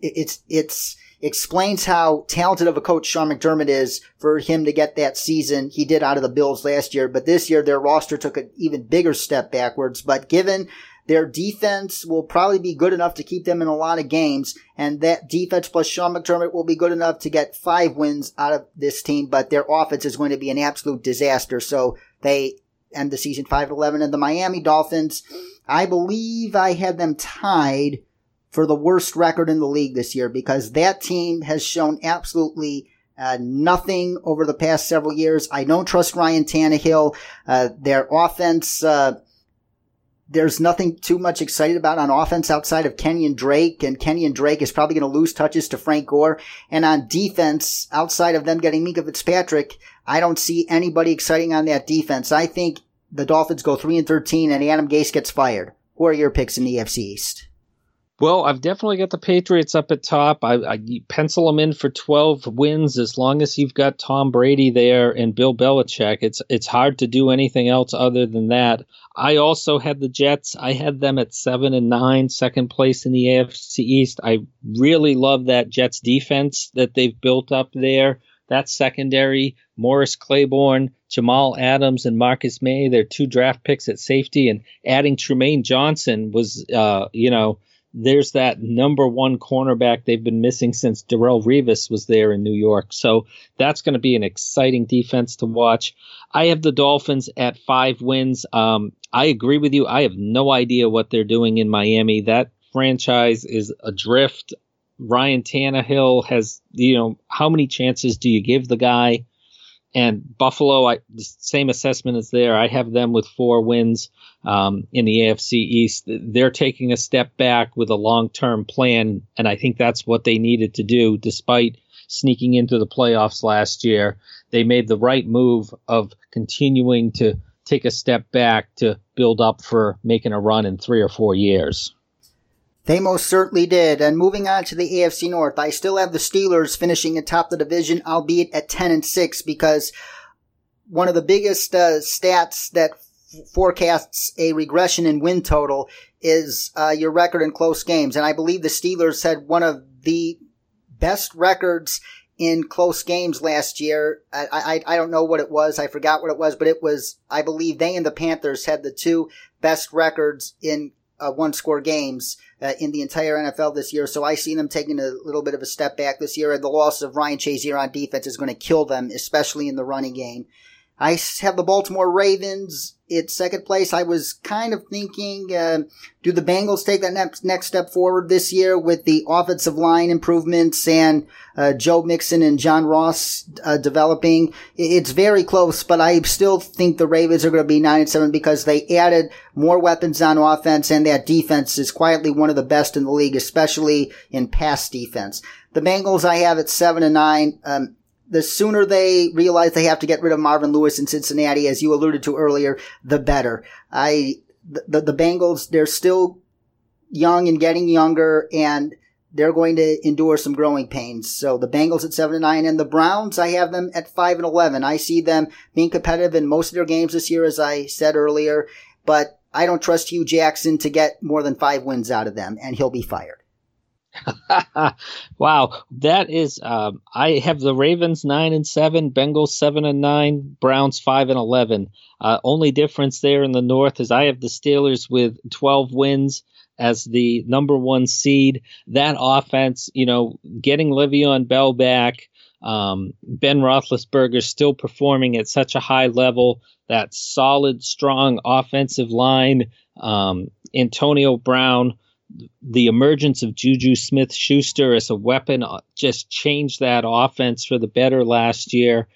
it's, it's, explains how talented of a coach Sean McDermott is for him to get that season he did out of the Bills last year. But this year, their roster took an even bigger step backwards. But given their defense will probably be good enough to keep them in a lot of games, and that defense plus Sean McDermott will be good enough to get five wins out of this team. But their offense is going to be an absolute disaster. So they end the season five and eleven. And the Miami Dolphins, I believe I had them tied for the worst record in the league this year, because that team has shown absolutely uh, nothing over the past several years. I don't trust Ryan Tannehill. Uh, their offense, uh, there's nothing too much excited about on offense outside of Kenyon Drake, and Kenyon Drake is probably going to lose touches to Frank Gore. And on defense, outside of them getting Minkah Fitzpatrick, I don't see anybody exciting on that defense. I think the Dolphins go three and thirteen and Adam Gase gets fired. Who are your picks in the A F C East? Well, I've definitely got the Patriots up at top. I, I pencil them in for twelve wins as long as you've got Tom Brady there and Bill Belichick. It's it's hard to do anything else other than that. I also had the Jets. I had them at seven and nine, second place in the A F C East. I really love that Jets defense that they've built up there. That secondary, Morris Claiborne, Jamal Adams, and Marcus May, their two draft picks at safety, and adding Tremaine Johnson was, uh, you know, there's that number one cornerback they've been missing since Darrelle Revis was there in New York. So that's going to be an exciting defense to watch. I have the Dolphins at five wins. Um, I agree with you. I have no idea what they're doing in Miami. That franchise is adrift. Ryan Tannehill has, you know, how many chances do you give the guy? And Buffalo, I, the same assessment is there. I have them with four wins um, in the A F C East. They're taking a step back with a long-term plan, and I think that's what they needed to do despite sneaking into the playoffs last year. They made the right move of continuing to take a step back to build up for making a run in three or four years. They most certainly did. And moving on to the A F C North, I still have the Steelers finishing atop the division, albeit at ten and six, because one of the biggest uh, stats that f- forecasts a regression in win total is uh, your record in close games. And I believe the Steelers had one of the best records in close games last year. I, I I don't know what it was. I forgot what it was, but it was, I believe they and the Panthers had the two best records in Uh, one-score games uh, in the entire N F L this year. So I see them taking a little bit of a step back this year, and the loss of Ryan Shazier on defense is going to kill them, especially in the running game. I have the Baltimore Ravens at second place. I was kind of thinking, uh, do the Bengals take that next, next step forward this year with the offensive line improvements and uh, Joe Mixon and John Ross uh, developing? It's very close, but I still think the Ravens are going to be nine and seven because they added more weapons on offense, and that defense is quietly one of the best in the league, especially in pass defense. The Bengals I have at seven and nine. Um, The sooner they realize they have to get rid of Marvin Lewis in Cincinnati, as you alluded to earlier, the better. I, the, the Bengals, they're still young and getting younger, and they're going to endure some growing pains. So the Bengals at seven and nine, and the Browns, I have them at five and eleven. I see them being competitive in most of their games this year, as I said earlier, but I don't trust Hugh Jackson to get more than five wins out of them, and he'll be fired. Wow, that is. Um, I have the Ravens nine and seven, Bengals seven and nine, Browns five and eleven. Uh, only difference there in the North is I have the Steelers with twelve wins as the number one seed. That offense, you know, getting Le'Veon Bell back, um, Ben Roethlisberger still performing at such a high level. That solid, strong offensive line, um, Antonio Brown. the emergence of Juju Smith-Schuster as a weapon just changed that offense for the better last year.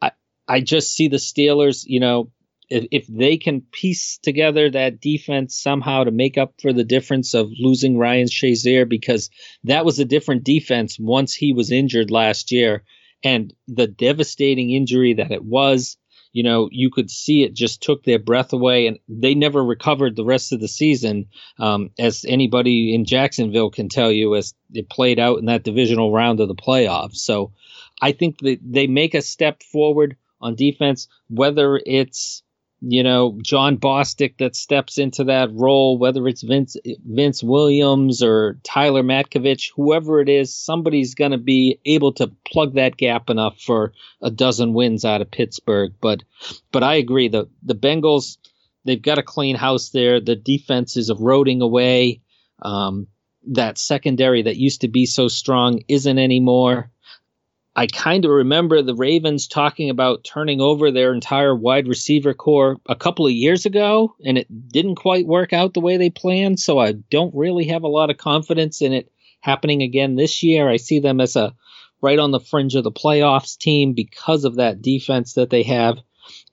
I I just see the Steelers, you know, if, if they can piece together that defense somehow to make up for the difference of losing Ryan Shazier, because that was a different defense once he was injured last year. And the devastating injury that it was, you know, you could see it just took their breath away, and they never recovered the rest of the season, um, as anybody in Jacksonville can tell you, as it played out in that divisional round of the playoffs. So I think that they make a step forward on defense, whether it's, you know, John Bostic that steps into that role, whether it's Vince Vince Williams or Tyler Matkovich, whoever it is, somebody's going to be able to plug that gap enough for a dozen wins out of Pittsburgh. But but I agree, the, the Bengals, they've got a clean house there. The defense is eroding away. Um, that secondary that used to be so strong isn't anymore. I kind of remember the Ravens talking about turning over their entire wide receiver core a couple of years ago, and it didn't quite work out the way they planned, so I don't really have a lot of confidence in it happening again this year. I see them as a right on the fringe of the playoffs team because of that defense that they have.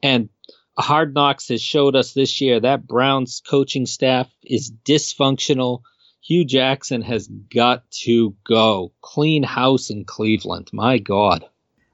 And Hard Knocks has showed us this year that Browns coaching staff is dysfunctional. Hugh Jackson has got to go. Clean house in Cleveland. My God.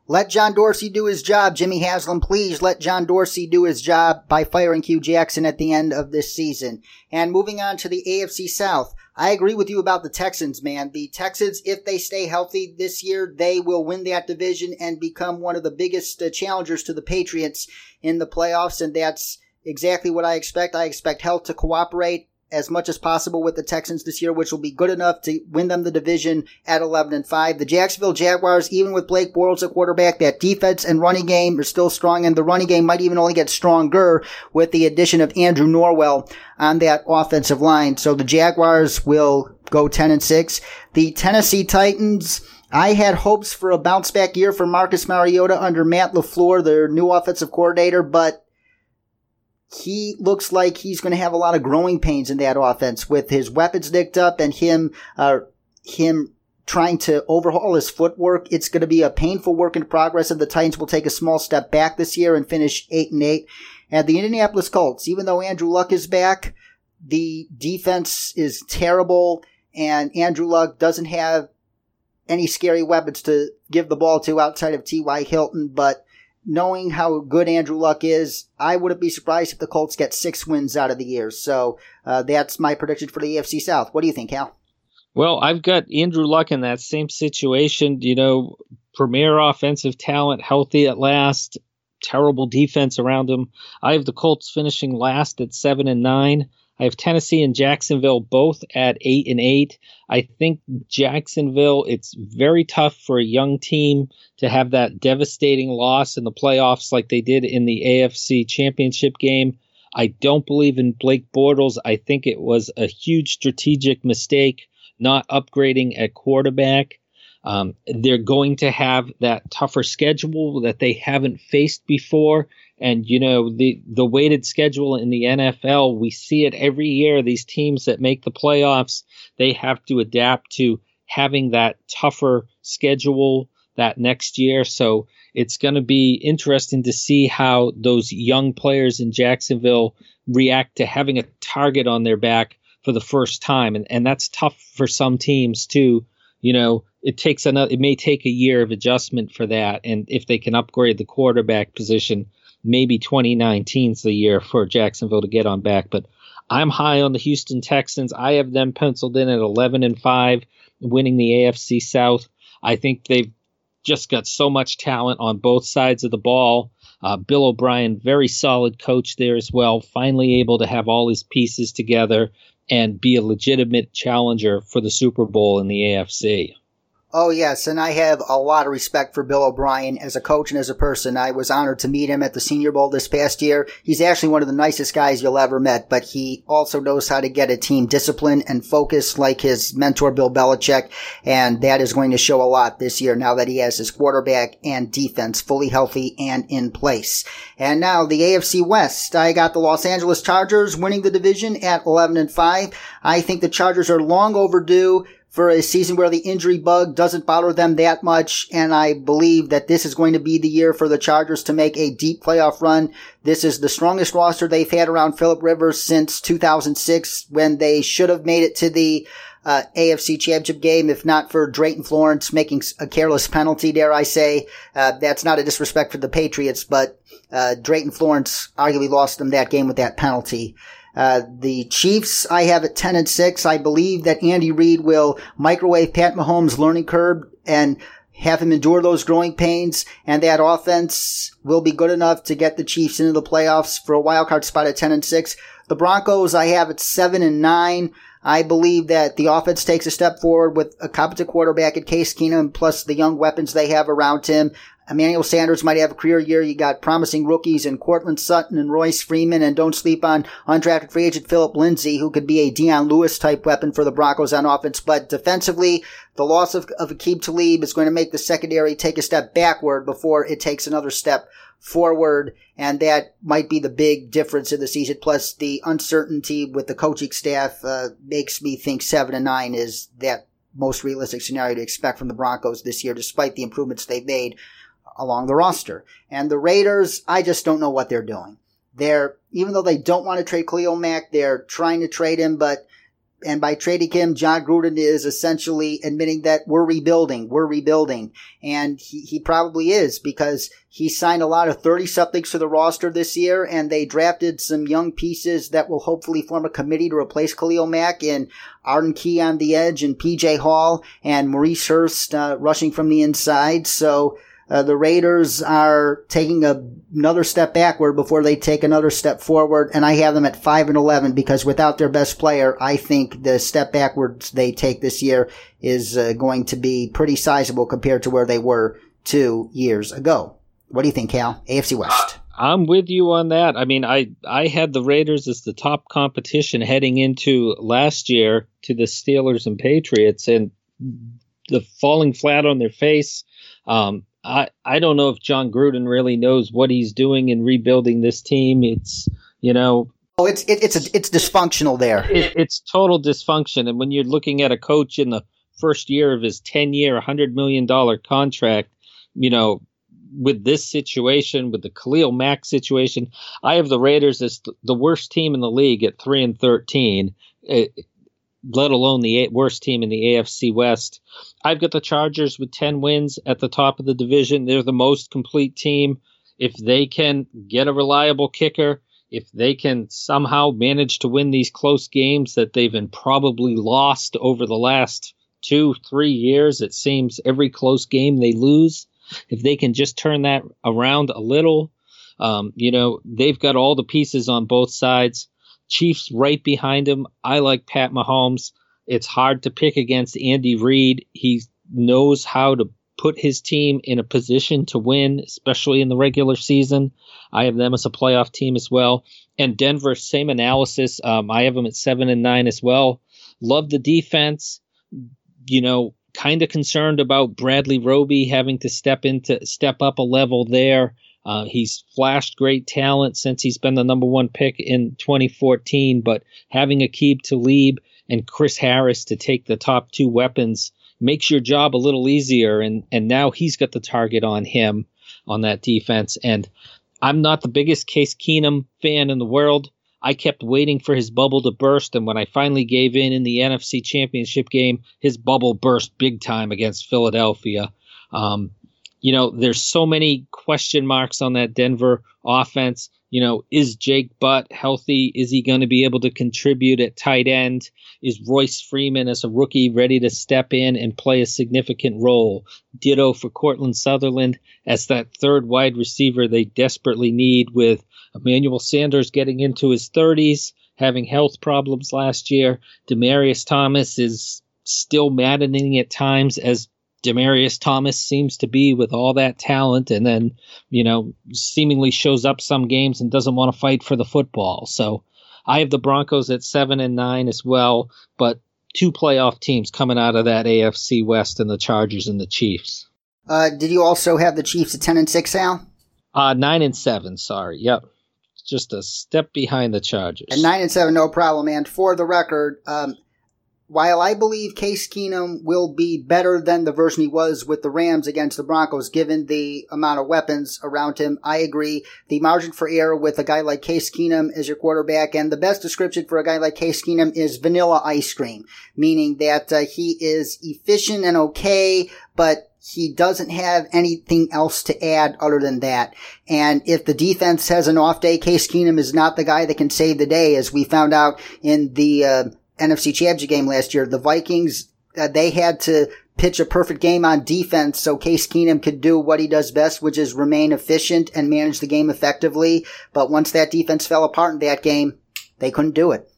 Let John Dorsey do his job, Jimmy Haslam. Please let John Dorsey do his job by firing Hugh Jackson at the end of this season. And moving on to the A F C South, I agree with you about the Texans, man. The Texans, if they stay healthy this year, they will win that division and become one of the biggest uh, challengers to the Patriots in the playoffs, and that's exactly what I expect. I expect health to cooperate as much as possible with the Texans this year, which will be good enough to win them the division at eleven and five. The Jacksonville Jaguars, even with Blake Bortles at quarterback, that defense and running game are still strong, and the running game might even only get stronger with the addition of Andrew Norwell on that offensive line. So the Jaguars will go ten and six. The Tennessee Titans, I had hopes for a bounce back year for Marcus Mariota under Matt LaFleur, their new offensive coordinator, but he looks like he's going to have a lot of growing pains in that offense with his weapons nicked up and him, uh, him trying to overhaul his footwork. It's going to be a painful work in progress, and the Titans will take a small step back this year and finish eight and eight. And the Indianapolis Colts, even though Andrew Luck is back, the defense is terrible, and Andrew Luck doesn't have any scary weapons to give the ball to outside of T Y. Hilton, but knowing how good Andrew Luck is, I wouldn't be surprised if the Colts get six wins out of the year. So uh, that's my prediction for the A F C South. What do you think, Hal? Well, I've got Andrew Luck in that same situation. You know, premier offensive talent, healthy at last, terrible defense around him. I have the Colts finishing last at seven and nine. I have Tennessee and Jacksonville both at eight and eight. I think Jacksonville, it's very tough for a young team to have that devastating loss in the playoffs like they did in the A F C Championship game. I don't believe in Blake Bortles. I think it was a huge strategic mistake not upgrading at quarterback. Um, they're going to have that tougher schedule that they haven't faced before. And, you know, the, the weighted schedule in the N F L, we see it every year. These teams that make the playoffs, they have to adapt to having that tougher schedule that next year. So it's going to be interesting to see how those young players in Jacksonville react to having a target on their back for the first time. And, and that's tough for some teams, too. You know, it takes another, it may take a year of adjustment for that. And if they can upgrade the quarterback position, maybe twenty nineteen's the year for Jacksonville to get on back. But I'm high on the Houston Texans. I have them penciled in at eleven and five, winning the A F C South. I think they've just got so much talent on both sides of the ball. Uh, Bill O'Brien, very solid coach there as well, finally able to have all his pieces together and be a legitimate challenger for the Super Bowl in the A F C. Oh, yes, and I have a lot of respect for Bill O'Brien as a coach and as a person. I was honored to meet him at the Senior Bowl this past year. He's actually one of the nicest guys you'll ever met, but he also knows how to get a team disciplined and focused like his mentor, Bill Belichick, and that is going to show a lot this year now that he has his quarterback and defense fully healthy and in place. And now the A F C West. I got the Los Angeles Chargers winning the division at eleven and five. I think the Chargers are long overdue for a season where the injury bug doesn't bother them that much, and I believe that this is going to be the year for the Chargers to make a deep playoff run. This is the strongest roster they've had around Phillip Rivers since two thousand six, when they should have made it to the uh, A F C Championship game, if not for Drayton Florence making a careless penalty, dare I say. Uh, that's not a disrespect for the Patriots, but uh, Drayton Florence arguably lost them that game with that penalty. Uh, the Chiefs, I have at ten and six. I believe that Andy Reid will microwave Pat Mahomes' learning curve and have him endure those growing pains, and that offense will be good enough to get the Chiefs into the playoffs for a wild card spot at ten and six. The Broncos, I have at seven and nine. I believe that the offense takes a step forward with a competent quarterback at Case Keenum, plus the young weapons they have around him. Emmanuel Sanders might have a career year. You got promising rookies in Cortland Sutton and Royce Freeman, and don't sleep on undrafted free agent Phillip Lindsay, who could be a Deion Lewis-type weapon for the Broncos on offense. But defensively, the loss of, of Aqib Talib is going to make the secondary take a step backward before it takes another step forward, and that might be the big difference in the season. Plus, the uncertainty with the coaching staff uh, makes me think seven and nine is that most realistic scenario to expect from the Broncos this year, despite the improvements they've made along the roster. And the Raiders, I just don't know what they're doing. They're, even though they don't want to trade Khalil Mack, they're trying to trade him, but, and by trading him, John Gruden is essentially admitting that we're rebuilding, we're rebuilding. And he, he probably is, because he signed a lot of thirty-somethings to the roster this year, and they drafted some young pieces that will hopefully form a committee to replace Khalil Mack, and Arden Key on the edge, and P J Hall, and Maurice Hurst uh, rushing from the inside. So, Uh, the Raiders are taking a, another step backward before they take another step forward, and I have them at five and eleven, because without their best player, I think the step backwards they take this year is uh, going to be pretty sizable compared to where they were two years ago. What do you think, Cal? A F C West. I'm with you on that. I mean, I, I had the Raiders as the top competition heading into last year to the Steelers and Patriots, and the falling flat on their face. Um, I, I don't know if John Gruden really knows what he's doing in rebuilding this team. It's, you know. Oh, it's it, it's a, it's dysfunctional there. It, it's total dysfunction. And when you're looking at a coach in the first year of his ten-year, one hundred million dollars contract, you know, with this situation, with the Khalil Mack situation, I have the Raiders as th- the worst team in the league at three and thirteen, uh, let alone the eight worst team in the A F C West. I've got the Chargers with ten wins at the top of the division. They're the most complete team. If they can get a reliable kicker, if they can somehow manage to win these close games that they've been probably lost over the last two, three years, it seems every close game they lose, if they can just turn that around a little, um, you know, they've got all the pieces on both sides. Chiefs right behind them. I like Pat Mahomes. It's hard to pick against Andy Reid. He knows how to put his team in a position to win, especially in the regular season. I have them as a playoff team as well. And Denver, same analysis. Um, I have them at seven and nine as well. Love the defense. You know, kind of concerned about Bradley Roby having to step into step up a level there. Uh, he's flashed great talent since he's been the number one pick in twenty fourteen, but having Aqib Talib and Chris Harris to take the top two weapons makes your job a little easier, and, and now he's got the target on him on that defense. And I'm not the biggest Case Keenum fan in the world. I kept waiting for his bubble to burst, and when I finally gave in in the N F C Championship game, his bubble burst big time against Philadelphia. Um, you know, there's so many question marks on that Denver offense. You know, is Jake Butt healthy? Is he going to be able to contribute at tight end? Is Royce Freeman as a rookie ready to step in and play a significant role? Ditto for Cortland Sutherland as that third wide receiver they desperately need, with Emmanuel Sanders getting into his thirties, having health problems last year. Demaryius Thomas is still maddening at times as Demaryius Thomas seems to be with all that talent, and then, you know, seemingly shows up some games and doesn't want to fight for the football. So I have the Broncos at seven and nine as well, but two playoff teams coming out of that A F C West, and the Chargers and the Chiefs. Uh, did you also have the Chiefs at ten and six, Hal? Uh, nine and seven, sorry. Yep. Just a step behind the Chargers. And nine and seven, no problem. And for the record, um, while I believe Case Keenum will be better than the version he was with the Rams against the Broncos, given the amount of weapons around him, I agree. The margin for error with a guy like Case Keenum as your quarterback, and the best description for a guy like Case Keenum is vanilla ice cream, meaning that uh, he is efficient and okay, but he doesn't have anything else to add other than that. And if the defense has an off day, Case Keenum is not the guy that can save the day, as we found out in the uh, N F C Championship game last year. The Vikings, uh, they had to pitch a perfect game on defense so Case Keenum could do what he does best, which is remain efficient and manage the game effectively. But once that defense fell apart in that game, they couldn't do it.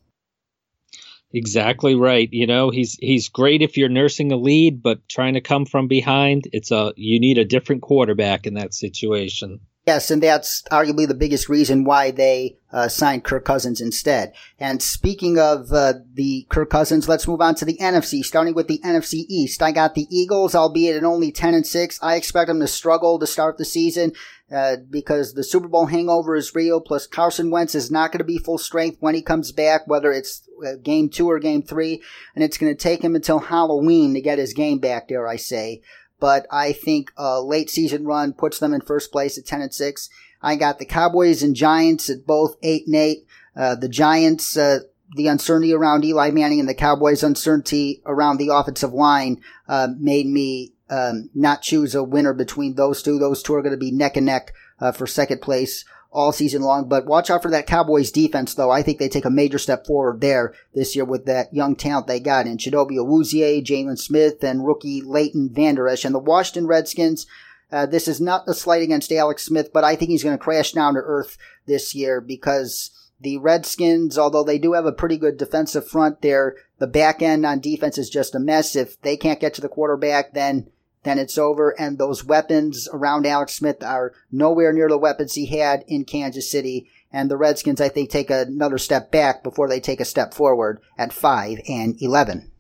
Exactly right. You know, he's he's great if you're nursing a lead, but trying to come from behind, it's a you need a different quarterback in that situation. Yes, and that's arguably the biggest reason why they uh, signed Kirk Cousins instead. And speaking of uh, the Kirk Cousins, let's move on to the N F C, starting with the N F C East. I got the Eagles, albeit at only ten and six. I expect them to struggle to start the season uh, because the Super Bowl hangover is real, plus Carson Wentz is not going to be full strength when he comes back, whether it's uh, game two or game three, and it's going to take him until Halloween to get his game back, dare I say. But I think a late season run puts them in first place at ten and six. I got the Cowboys and Giants at both eight and eight. Uh, the Giants, uh, the uncertainty around Eli Manning, and the Cowboys' uncertainty around the offensive line uh, made me um, not choose a winner between those two. Those two are going to be neck and neck uh, for second place all season long. But watch out for that Cowboys defense, though. I think they take a major step forward there this year with that young talent they got in Chidobe Awuzie, Jalen Smith, and rookie Leighton Vander Esch. And the Washington Redskins, uh, this is not a slight against Alex Smith, but I think he's going to crash down to earth this year because the Redskins, although they do have a pretty good defensive front there, the back end on defense is just a mess. If they can't get to the quarterback, then then it's over, and those weapons around Alex Smith are nowhere near the weapons he had in Kansas City, and the Redskins, I think, take another step back before they take a step forward at five and eleven.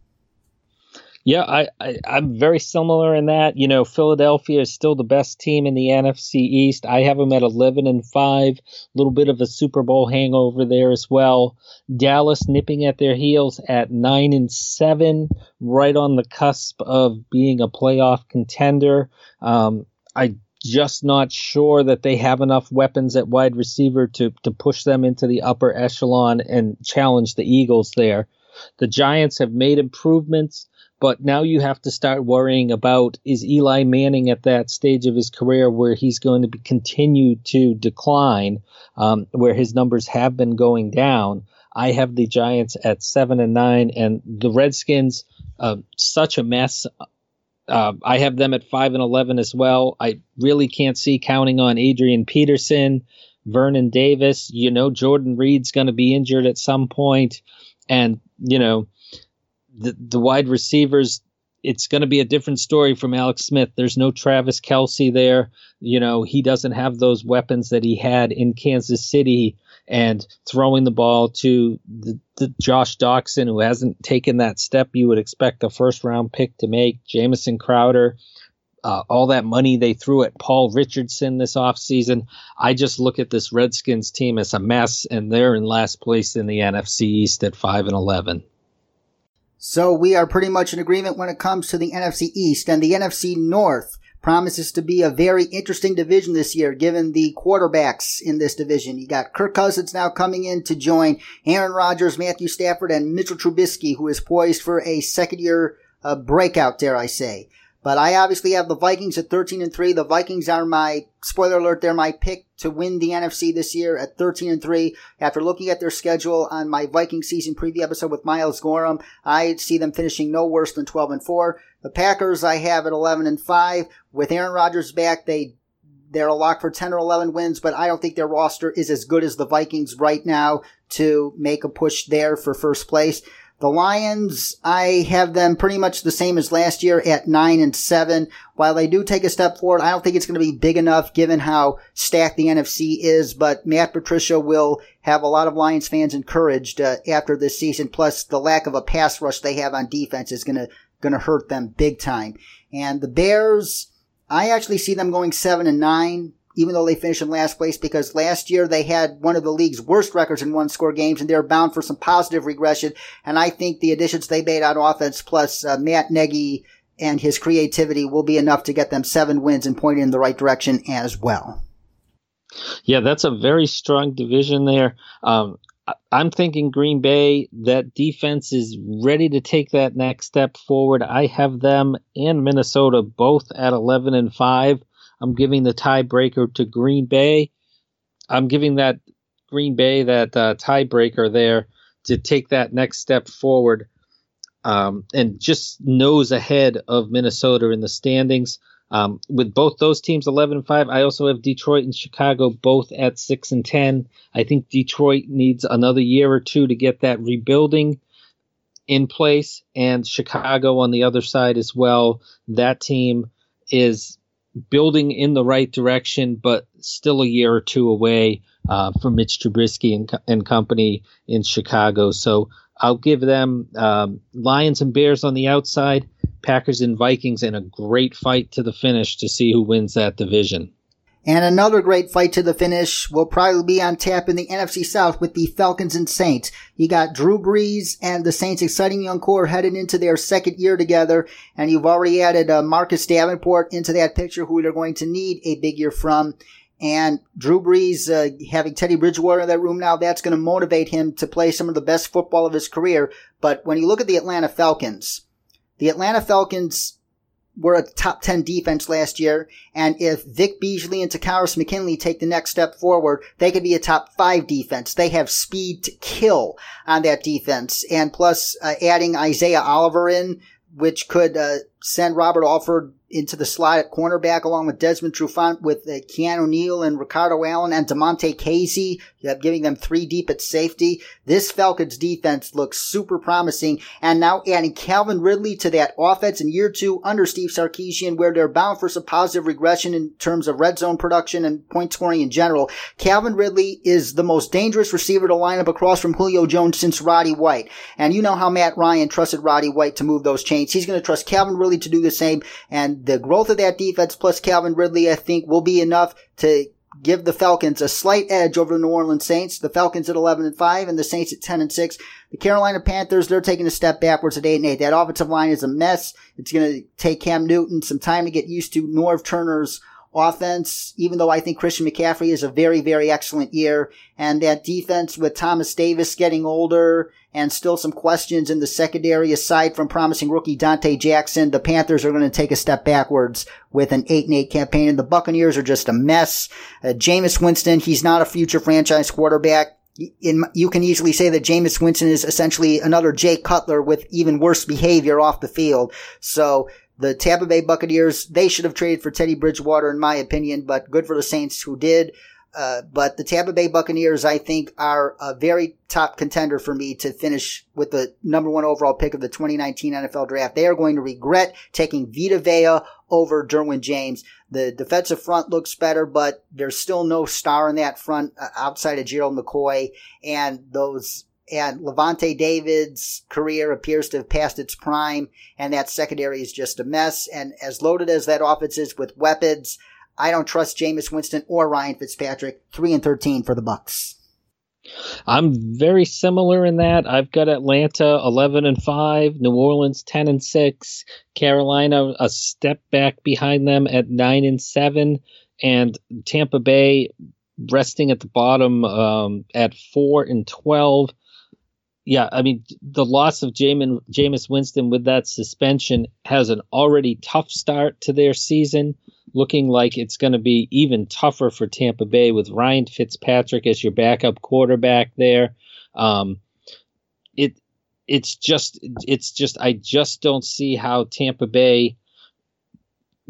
Yeah, I, I, I'm very similar in that. You know, Philadelphia is still the best team in the N F C East. I have them at eleven and five, a little bit of a Super Bowl hangover there as well. Dallas nipping at their heels at nine and seven, right on the cusp of being a playoff contender. Um, I just not sure that they have enough weapons at wide receiver to, to push them into the upper echelon and challenge the Eagles there. The Giants have made improvements, but now you have to start worrying about, is Eli Manning at that stage of his career where he's going to be, continue to decline, um, where his numbers have been going down. I have the Giants at seven and nine, and the Redskins, uh, such a mess. Uh, I have them at five and eleven as well. I really can't see counting on Adrian Peterson, Vernon Davis. You know, Jordan Reed's going to be injured at some point, and you know. The, the wide receivers, it's going to be a different story from Alex Smith. There's no Travis Kelce there. You know, he doesn't have those weapons that he had in Kansas City, and throwing the ball to the, the Josh Doxson, who hasn't taken that step you would expect a first-round pick to make, Jamison Crowder, uh, all that money they threw at Paul Richardson this offseason. I just look at this Redskins team as a mess, and they're in last place in the N F C East at five and eleven. So we are pretty much in agreement when it comes to the N F C East, and the N F C North promises to be a very interesting division this year, given the quarterbacks in this division. You got Kirk Cousins now coming in to join Aaron Rodgers, Matthew Stafford, and Mitchell Trubisky, who is poised for a second-year uh, breakout, dare I say. But I obviously have the Vikings at thirteen and three. The Vikings are my, spoiler alert, they're my pick to win the N F C this year at thirteen and three. After looking at their schedule on my Viking season preview episode with Myles Gorham, I see them finishing no worse than twelve and four. The Packers I have at eleven and five. With Aaron Rodgers back, they they're a lock for ten or eleven wins, but I don't think their roster is as good as the Vikings right now to make a push there for first place. The Lions, I have them pretty much the same as last year at nine and seven. While they do take a step forward, I don't think it's going to be big enough given how stacked the N F C is, but Matt Patricia will have a lot of Lions fans encouraged uh, after this season. Plus, the lack of a pass rush they have on defense is going to, going to hurt them big time. And the Bears, I actually see them going seven and nine. Even though they finished in last place, because last year they had one of the league's worst records in one-score games, and they're bound for some positive regression. And I think the additions they made on offense, plus uh, Matt Nagy and his creativity, will be enough to get them seven wins and point in the right direction as well. Yeah, that's a very strong division there. Um, I'm thinking Green Bay, that defense is ready to take that next step forward. I have them and Minnesota both at eleven and five. I'm giving the tiebreaker to Green Bay. I'm giving that Green Bay that uh, tiebreaker there to take that next step forward, um, and just nose ahead of Minnesota in the standings. Um, with both those teams eleven and five, I also have Detroit and Chicago both at six and ten. I think Detroit needs another year or two to get that rebuilding in place, and Chicago on the other side as well. That team is building in the right direction, but still a year or two away uh, from Mitch Trubisky and, co- and company in Chicago. So I'll give them um, Lions and Bears on the outside, Packers and Vikings in a great fight to the finish to see who wins that division. And another great fight to the finish will probably be on tap in the N F C South with the Falcons and Saints. You got Drew Brees and the Saints' exciting young core headed into their second year together, and you've already added uh, Marcus Davenport into that picture, who they're going to need a big year from. And Drew Brees, uh, having Teddy Bridgewater in that room now, that's going to motivate him to play some of the best football of his career. But when you look at the Atlanta Falcons, the Atlanta Falcons were a top ten defense last year, and if Vic Beasley and Takaris McKinley take the next step forward, they could be a top five defense. They have speed to kill on that defense, and plus uh, adding Isaiah Oliver in, which could uh, send Robert Alford into the slot at cornerback along with Desmond Trufant, with uh, Keanu Neal and Ricardo Allen and DeMonte Casey, giving them three deep at safety. This Falcons defense looks super promising. And now adding Calvin Ridley to that offense in year two under Steve Sarkisian, where they're bound for some positive regression in terms of red zone production and point scoring in general. Calvin Ridley is the most dangerous receiver to line up across from Julio Jones since Roddy White. And you know how Matt Ryan trusted Roddy White to move those chains. He's going to trust Calvin Ridley to do the same, and the growth of that defense plus Calvin Ridley, I think, will be enough to give the Falcons a slight edge over the New Orleans Saints. The Falcons at eleven and five and the Saints at ten and six. The Carolina Panthers, they're taking a step backwards at eight and eight. That offensive line is a mess. It's going to take Cam Newton some time to get used to Norv Turner's offense, even though I think Christian McCaffrey is a very, very excellent year. And that defense with Thomas Davis getting older and still some questions in the secondary, aside from promising rookie Dante Jackson, the Panthers are going to take a step backwards with an eight and eight campaign. And the Buccaneers are just a mess. Uh, Jameis Winston, he's not a future franchise quarterback. In, you can easily say that Jameis Winston is essentially another Jay Cutler with even worse behavior off the field. So the Tampa Bay Buccaneers, they should have traded for Teddy Bridgewater, in my opinion, but good for the Saints who did. Uh, but the Tampa Bay Buccaneers, I think, are a very top contender for me to finish with the number one overall pick of the twenty nineteen N F L Draft. They are going to regret taking Vita Vea over Derwin James. The defensive front looks better, but there's still no star in that front uh, outside of Gerald McCoy, and those And Levante David's career appears to have passed its prime, and that secondary is just a mess. And as loaded as that offense is with weapons, I don't trust Jameis Winston or Ryan Fitzpatrick. three and thirteen for the Bucs. I'm very similar in that. I've got Atlanta eleven and five, New Orleans ten and six, Carolina a step back behind them at nine and seven, and Tampa Bay resting at the bottom um, at four and twelve. Yeah, I mean, the loss of Jamin, Jameis Winston with that suspension has an already tough start to their season, looking like it's going to be even tougher for Tampa Bay with Ryan Fitzpatrick as your backup quarterback there. Um, it it's just it's just I just don't see how Tampa Bay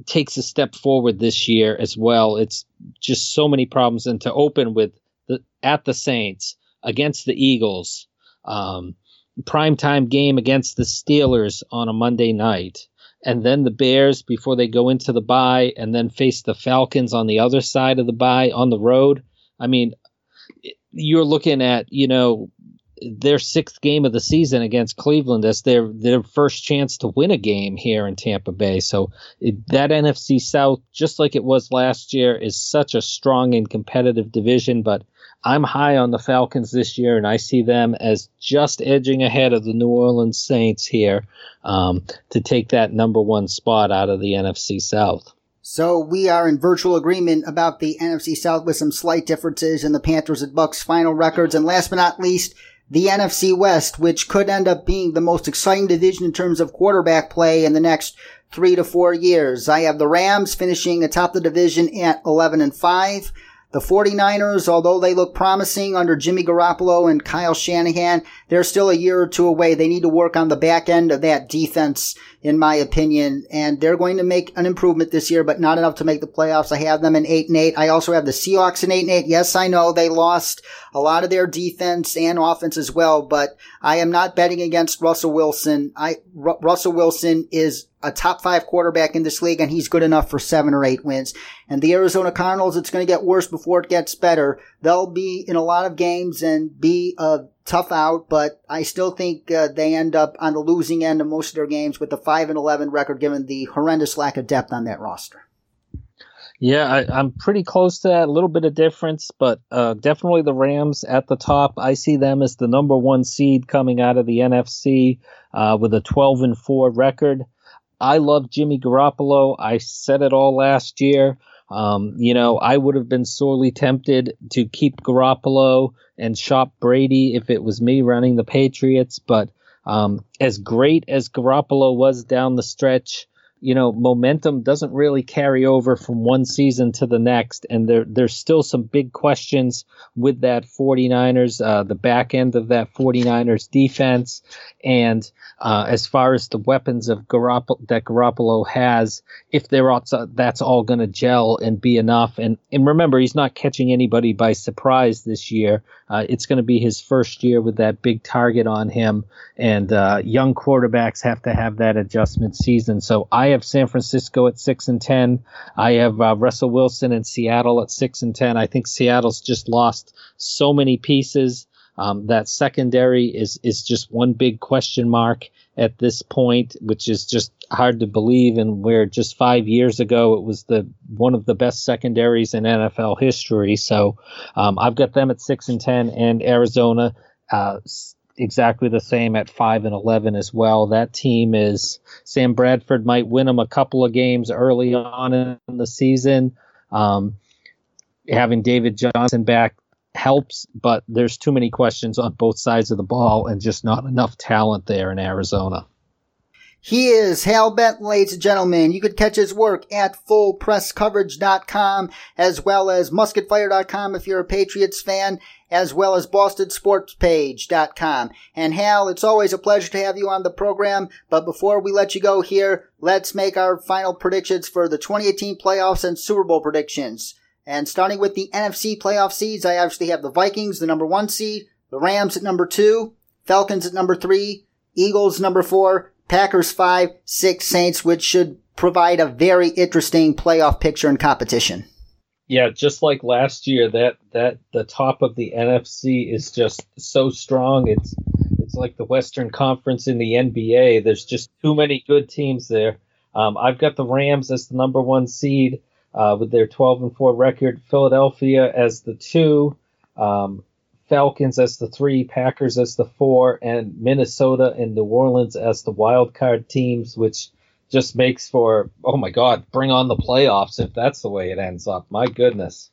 takes a step forward this year as well. It's just so many problems, and to open with the, at the Saints, against the Eagles. Um, primetime game against the Steelers on a Monday night, and then the Bears before they go into the bye, and then face the Falcons on the other side of the bye on the road. I mean, you're looking at, you know, their sixth game of the season against Cleveland as their their first chance to win a game here in Tampa Bay. So it, that N F C South, just like it was last year, is such a strong and competitive division. But I'm high on the Falcons this year, and I see them as just edging ahead of the New Orleans Saints here um, to take that number one spot out of the N F C South. So we are in virtual agreement about the N F C South with some slight differences in the Panthers and Bucks' final records. And last but not least, the N F C West, which could end up being the most exciting division in terms of quarterback play in the next three to four years. I have the Rams finishing atop the division at eleven and five. The 49ers, although they look promising under Jimmy Garoppolo and Kyle Shanahan, they're still a year or two away. They need to work on the back end of that defense, in my opinion, and they're going to make an improvement this year, but not enough to make the playoffs. I have them in eight and eight. I also have the Seahawks in eight and eight. Yes, I know they lost a lot of their defense and offense as well, but I am not betting against Russell Wilson. I, R- Russell Wilson is a top five quarterback in this league, and he's good enough for seven or eight wins. And the Arizona Cardinals, it's going to get worse before it gets better. They'll be in a lot of games and be a tough out, but I still think uh, they end up on the losing end of most of their games with the five and eleven record, given the horrendous lack of depth on that roster. Yeah, I, I'm pretty close to that, a little bit of difference, but uh, definitely the Rams at the top. I see them as the number one seed coming out of the N F C uh, with a twelve and four record. I love Jimmy Garoppolo. I said it all last year. Um, you know, I would have been sorely tempted to keep Garoppolo and shop Brady if it was me running the Patriots. But um, as great as Garoppolo was down the stretch, you know, momentum doesn't really carry over from one season to the next. And there, there's still some big questions with that 49ers, uh, the back end of that 49ers defense. And uh, as far as the weapons of Garoppolo, that Garoppolo has, if they're outside, that's all going to gel and be enough. And, and remember, he's not catching anybody by surprise this year. Uh, it's going to be his first year with that big target on him. And uh, young quarterbacks have to have that adjustment season. So I I have San Francisco at six and ten. I have uh, Russell Wilson and Seattle at six and ten. I think Seattle's just lost so many pieces. Um, that secondary is is just one big question mark at this point, which is just hard to believe. And where just five years ago it was the one of the best secondaries in N F L history. So um, I've got them at six and ten, and Arizona Uh, exactly the same at five and eleven as well. That team is, Sam Bradford might win them a couple of games early on in the season. Um, having David Johnson back helps, but there's too many questions on both sides of the ball and just not enough talent there in Arizona. He is Hal Bent, ladies and gentlemen. You could catch his work at full press coverage dot com as well as musket fire dot com if you're a Patriots fan, as well as boston sports page dot com. And Hal, it's always a pleasure to have you on the program. But before we let you go here, let's make our final predictions for the twenty eighteen playoffs and Super Bowl predictions. And starting with the N F C playoff seeds, I obviously have the Vikings, the number one seed, the Rams at number two, Falcons at number three, Eagles number four, Packers five, six Saints, which should provide a very interesting playoff picture and competition. Yeah, just like last year, that that the top of the N F C is just so strong. It's it's like the Western Conference in the N B A. There's just too many good teams there. Um, I've got the Rams as the number one seed uh, with their twelve and four record. Philadelphia as the two, um, Falcons as the three, Packers as the four, and Minnesota and New Orleans as the wild card teams, which just makes for, oh my God, bring on the playoffs if that's the way it ends up. My goodness.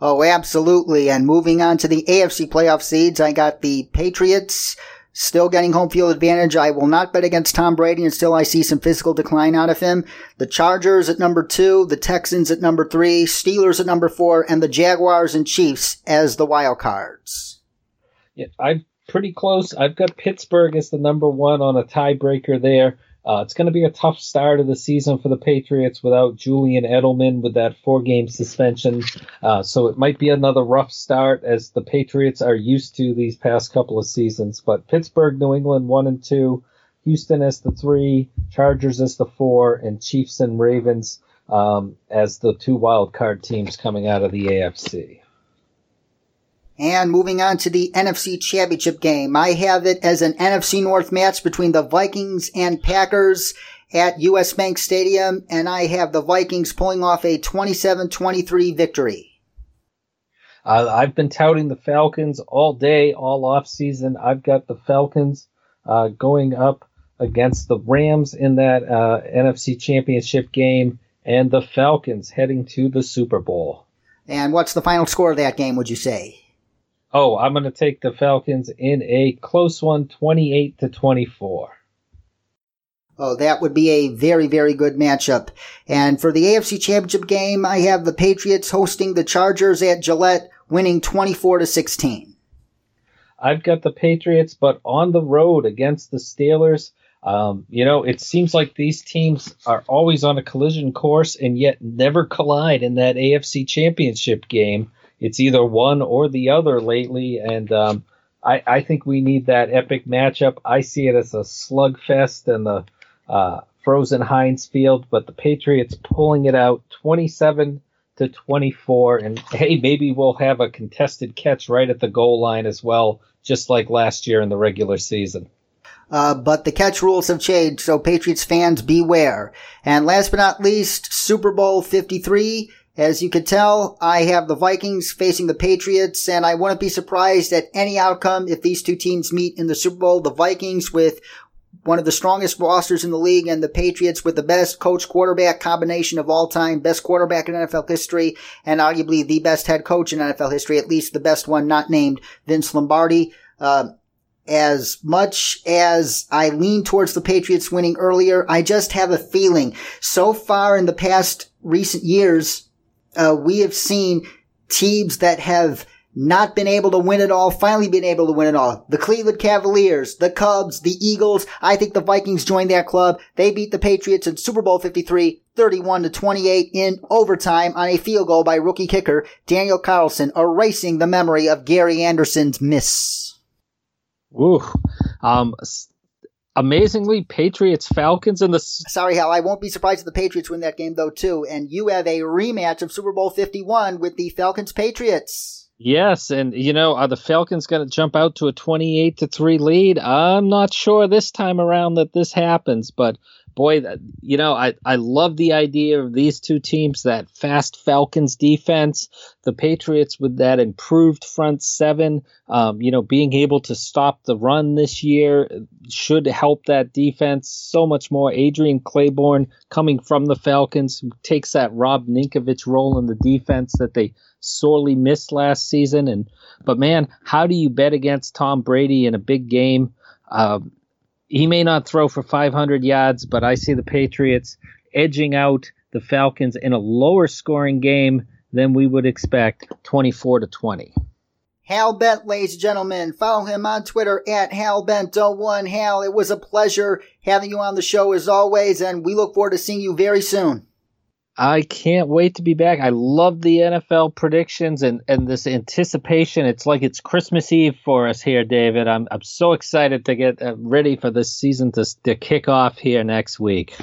Oh, absolutely. And moving on to the A F C playoff seeds, I got the Patriots still getting home field advantage. I will not bet against Tom Brady until I see some physical decline out of him. The Chargers at number two, the Texans at number three, Steelers at number four, and the Jaguars and Chiefs as the wild cards. Yeah, I'm pretty close. I've got Pittsburgh as the number one on a tiebreaker there. Uh, it's going to be a tough start of the season for the Patriots without Julian Edelman with that four-game suspension. Uh, so it might be another rough start, as the Patriots are used to these past couple of seasons. But Pittsburgh, New England, one and two. Houston as the three. Chargers as the four. And Chiefs and Ravens um, as the two wild card teams coming out of the A F C. And moving on to the N F C Championship game, I have it as an N F C North match between the Vikings and Packers at U S Bank Stadium, and I have the Vikings pulling off a twenty-seven twenty-three victory. Uh, I've been touting the Falcons all day, all offseason. I've got the Falcons uh, going up against the Rams in that uh, N F C Championship game, and the Falcons heading to the Super Bowl. And what's the final score of that game, would you say? Oh, I'm going to take the Falcons in a close one, twenty-eight to twenty-four. Oh, that would be a very, very good matchup. And for the A F C Championship game, I have the Patriots hosting the Chargers at Gillette, winning twenty-four to sixteen. I've got the Patriots, but on the road against the Steelers. Um, you know, it seems like these teams are always on a collision course and yet never collide in that A F C Championship game. It's either one or the other lately, and um, I, I think we need that epic matchup. I see it as a slugfest in the uh, frozen Heinz Field, but the Patriots pulling it out twenty-seven to twenty-four, and hey, maybe we'll have a contested catch right at the goal line as well, just like last year in the regular season. Uh, but the catch rules have changed, so Patriots fans beware. And last but not least, Super Bowl fifty-three. As you can tell, I have the Vikings facing the Patriots, and I wouldn't be surprised at any outcome if these two teams meet in the Super Bowl. The Vikings with one of the strongest rosters in the league, and the Patriots with the best coach-quarterback combination of all time, best quarterback in N F L history, and arguably the best head coach in N F L history, at least the best one not named Vince Lombardi. Uh, As much as I lean towards the Patriots winning earlier, I just have a feeling so far in the past recent years, Uh, we have seen teams that have not been able to win it all, finally been able to win it all. The Cleveland Cavaliers, the Cubs, the Eagles. I think the Vikings joined that club. They beat the Patriots in Super Bowl fifty-three, thirty-one to twenty-eight in overtime on a field goal by rookie kicker Daniel Carlson, erasing the memory of Gary Anderson's miss. Ooh, um, amazingly, Patriots, Falcons, and the... Sorry, Hal, I won't be surprised if the Patriots win that game, though, too. And you have a rematch of Super Bowl fifty-one with the Falcons-Patriots. Yes, and, you know, are the Falcons going to jump out to a twenty-eight to three lead? I'm not sure this time around that this happens, but, boy, you know, I, I love the idea of these two teams, that fast Falcons defense, the Patriots with that improved front seven, um, you know, being able to stop the run this year should help that defense so much more. Adrian Claiborne coming from the Falcons, who takes that Rob Ninkovich role in the defense that they sorely missed last season. And but, man, how do you bet against Tom Brady in a big game? Uh, he may not throw for five hundred yards, but I see the Patriots edging out the Falcons in a lower scoring game than we would expect, twenty-four to twenty. Hal Bent, ladies and gentlemen. Follow him on Twitter at Hal Bent oh one. Hal, it was a pleasure having you on the show as always, and we look forward to seeing you very soon. I can't wait to be back. I love the N F L predictions and, and this anticipation. It's like it's Christmas Eve for us here, David. I'm I'm so excited to get ready for this season to, to kick off here next week.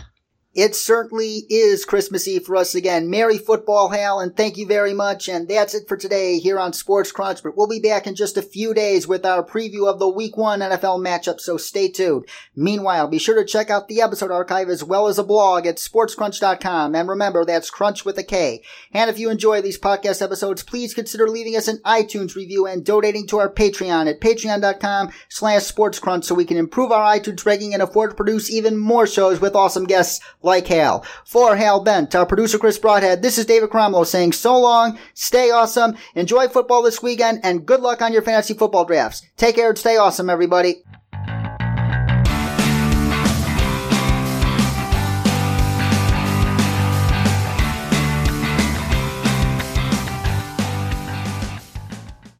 It certainly is Christmas Eve for us again. Merry football, Hal, and thank you very much. And that's it for today here on Sports Crunch. But we'll be back in just a few days with our preview of the Week one N F L matchup, so stay tuned. Meanwhile, be sure to check out the episode archive as well as a blog at sports crunch dot com. And remember, that's Crunch with a K. And if you enjoy these podcast episodes, please consider leaving us an iTunes review and donating to our Patreon at patreon dot com slash sports crunch so we can improve our iTunes ranking and afford to produce even more shows with awesome guests like Hal. For Hal Bent, our producer Chris Broadhead, this is David Cromelo saying so long, stay awesome, enjoy football this weekend, and good luck on your fantasy football drafts. Take care and stay awesome, everybody.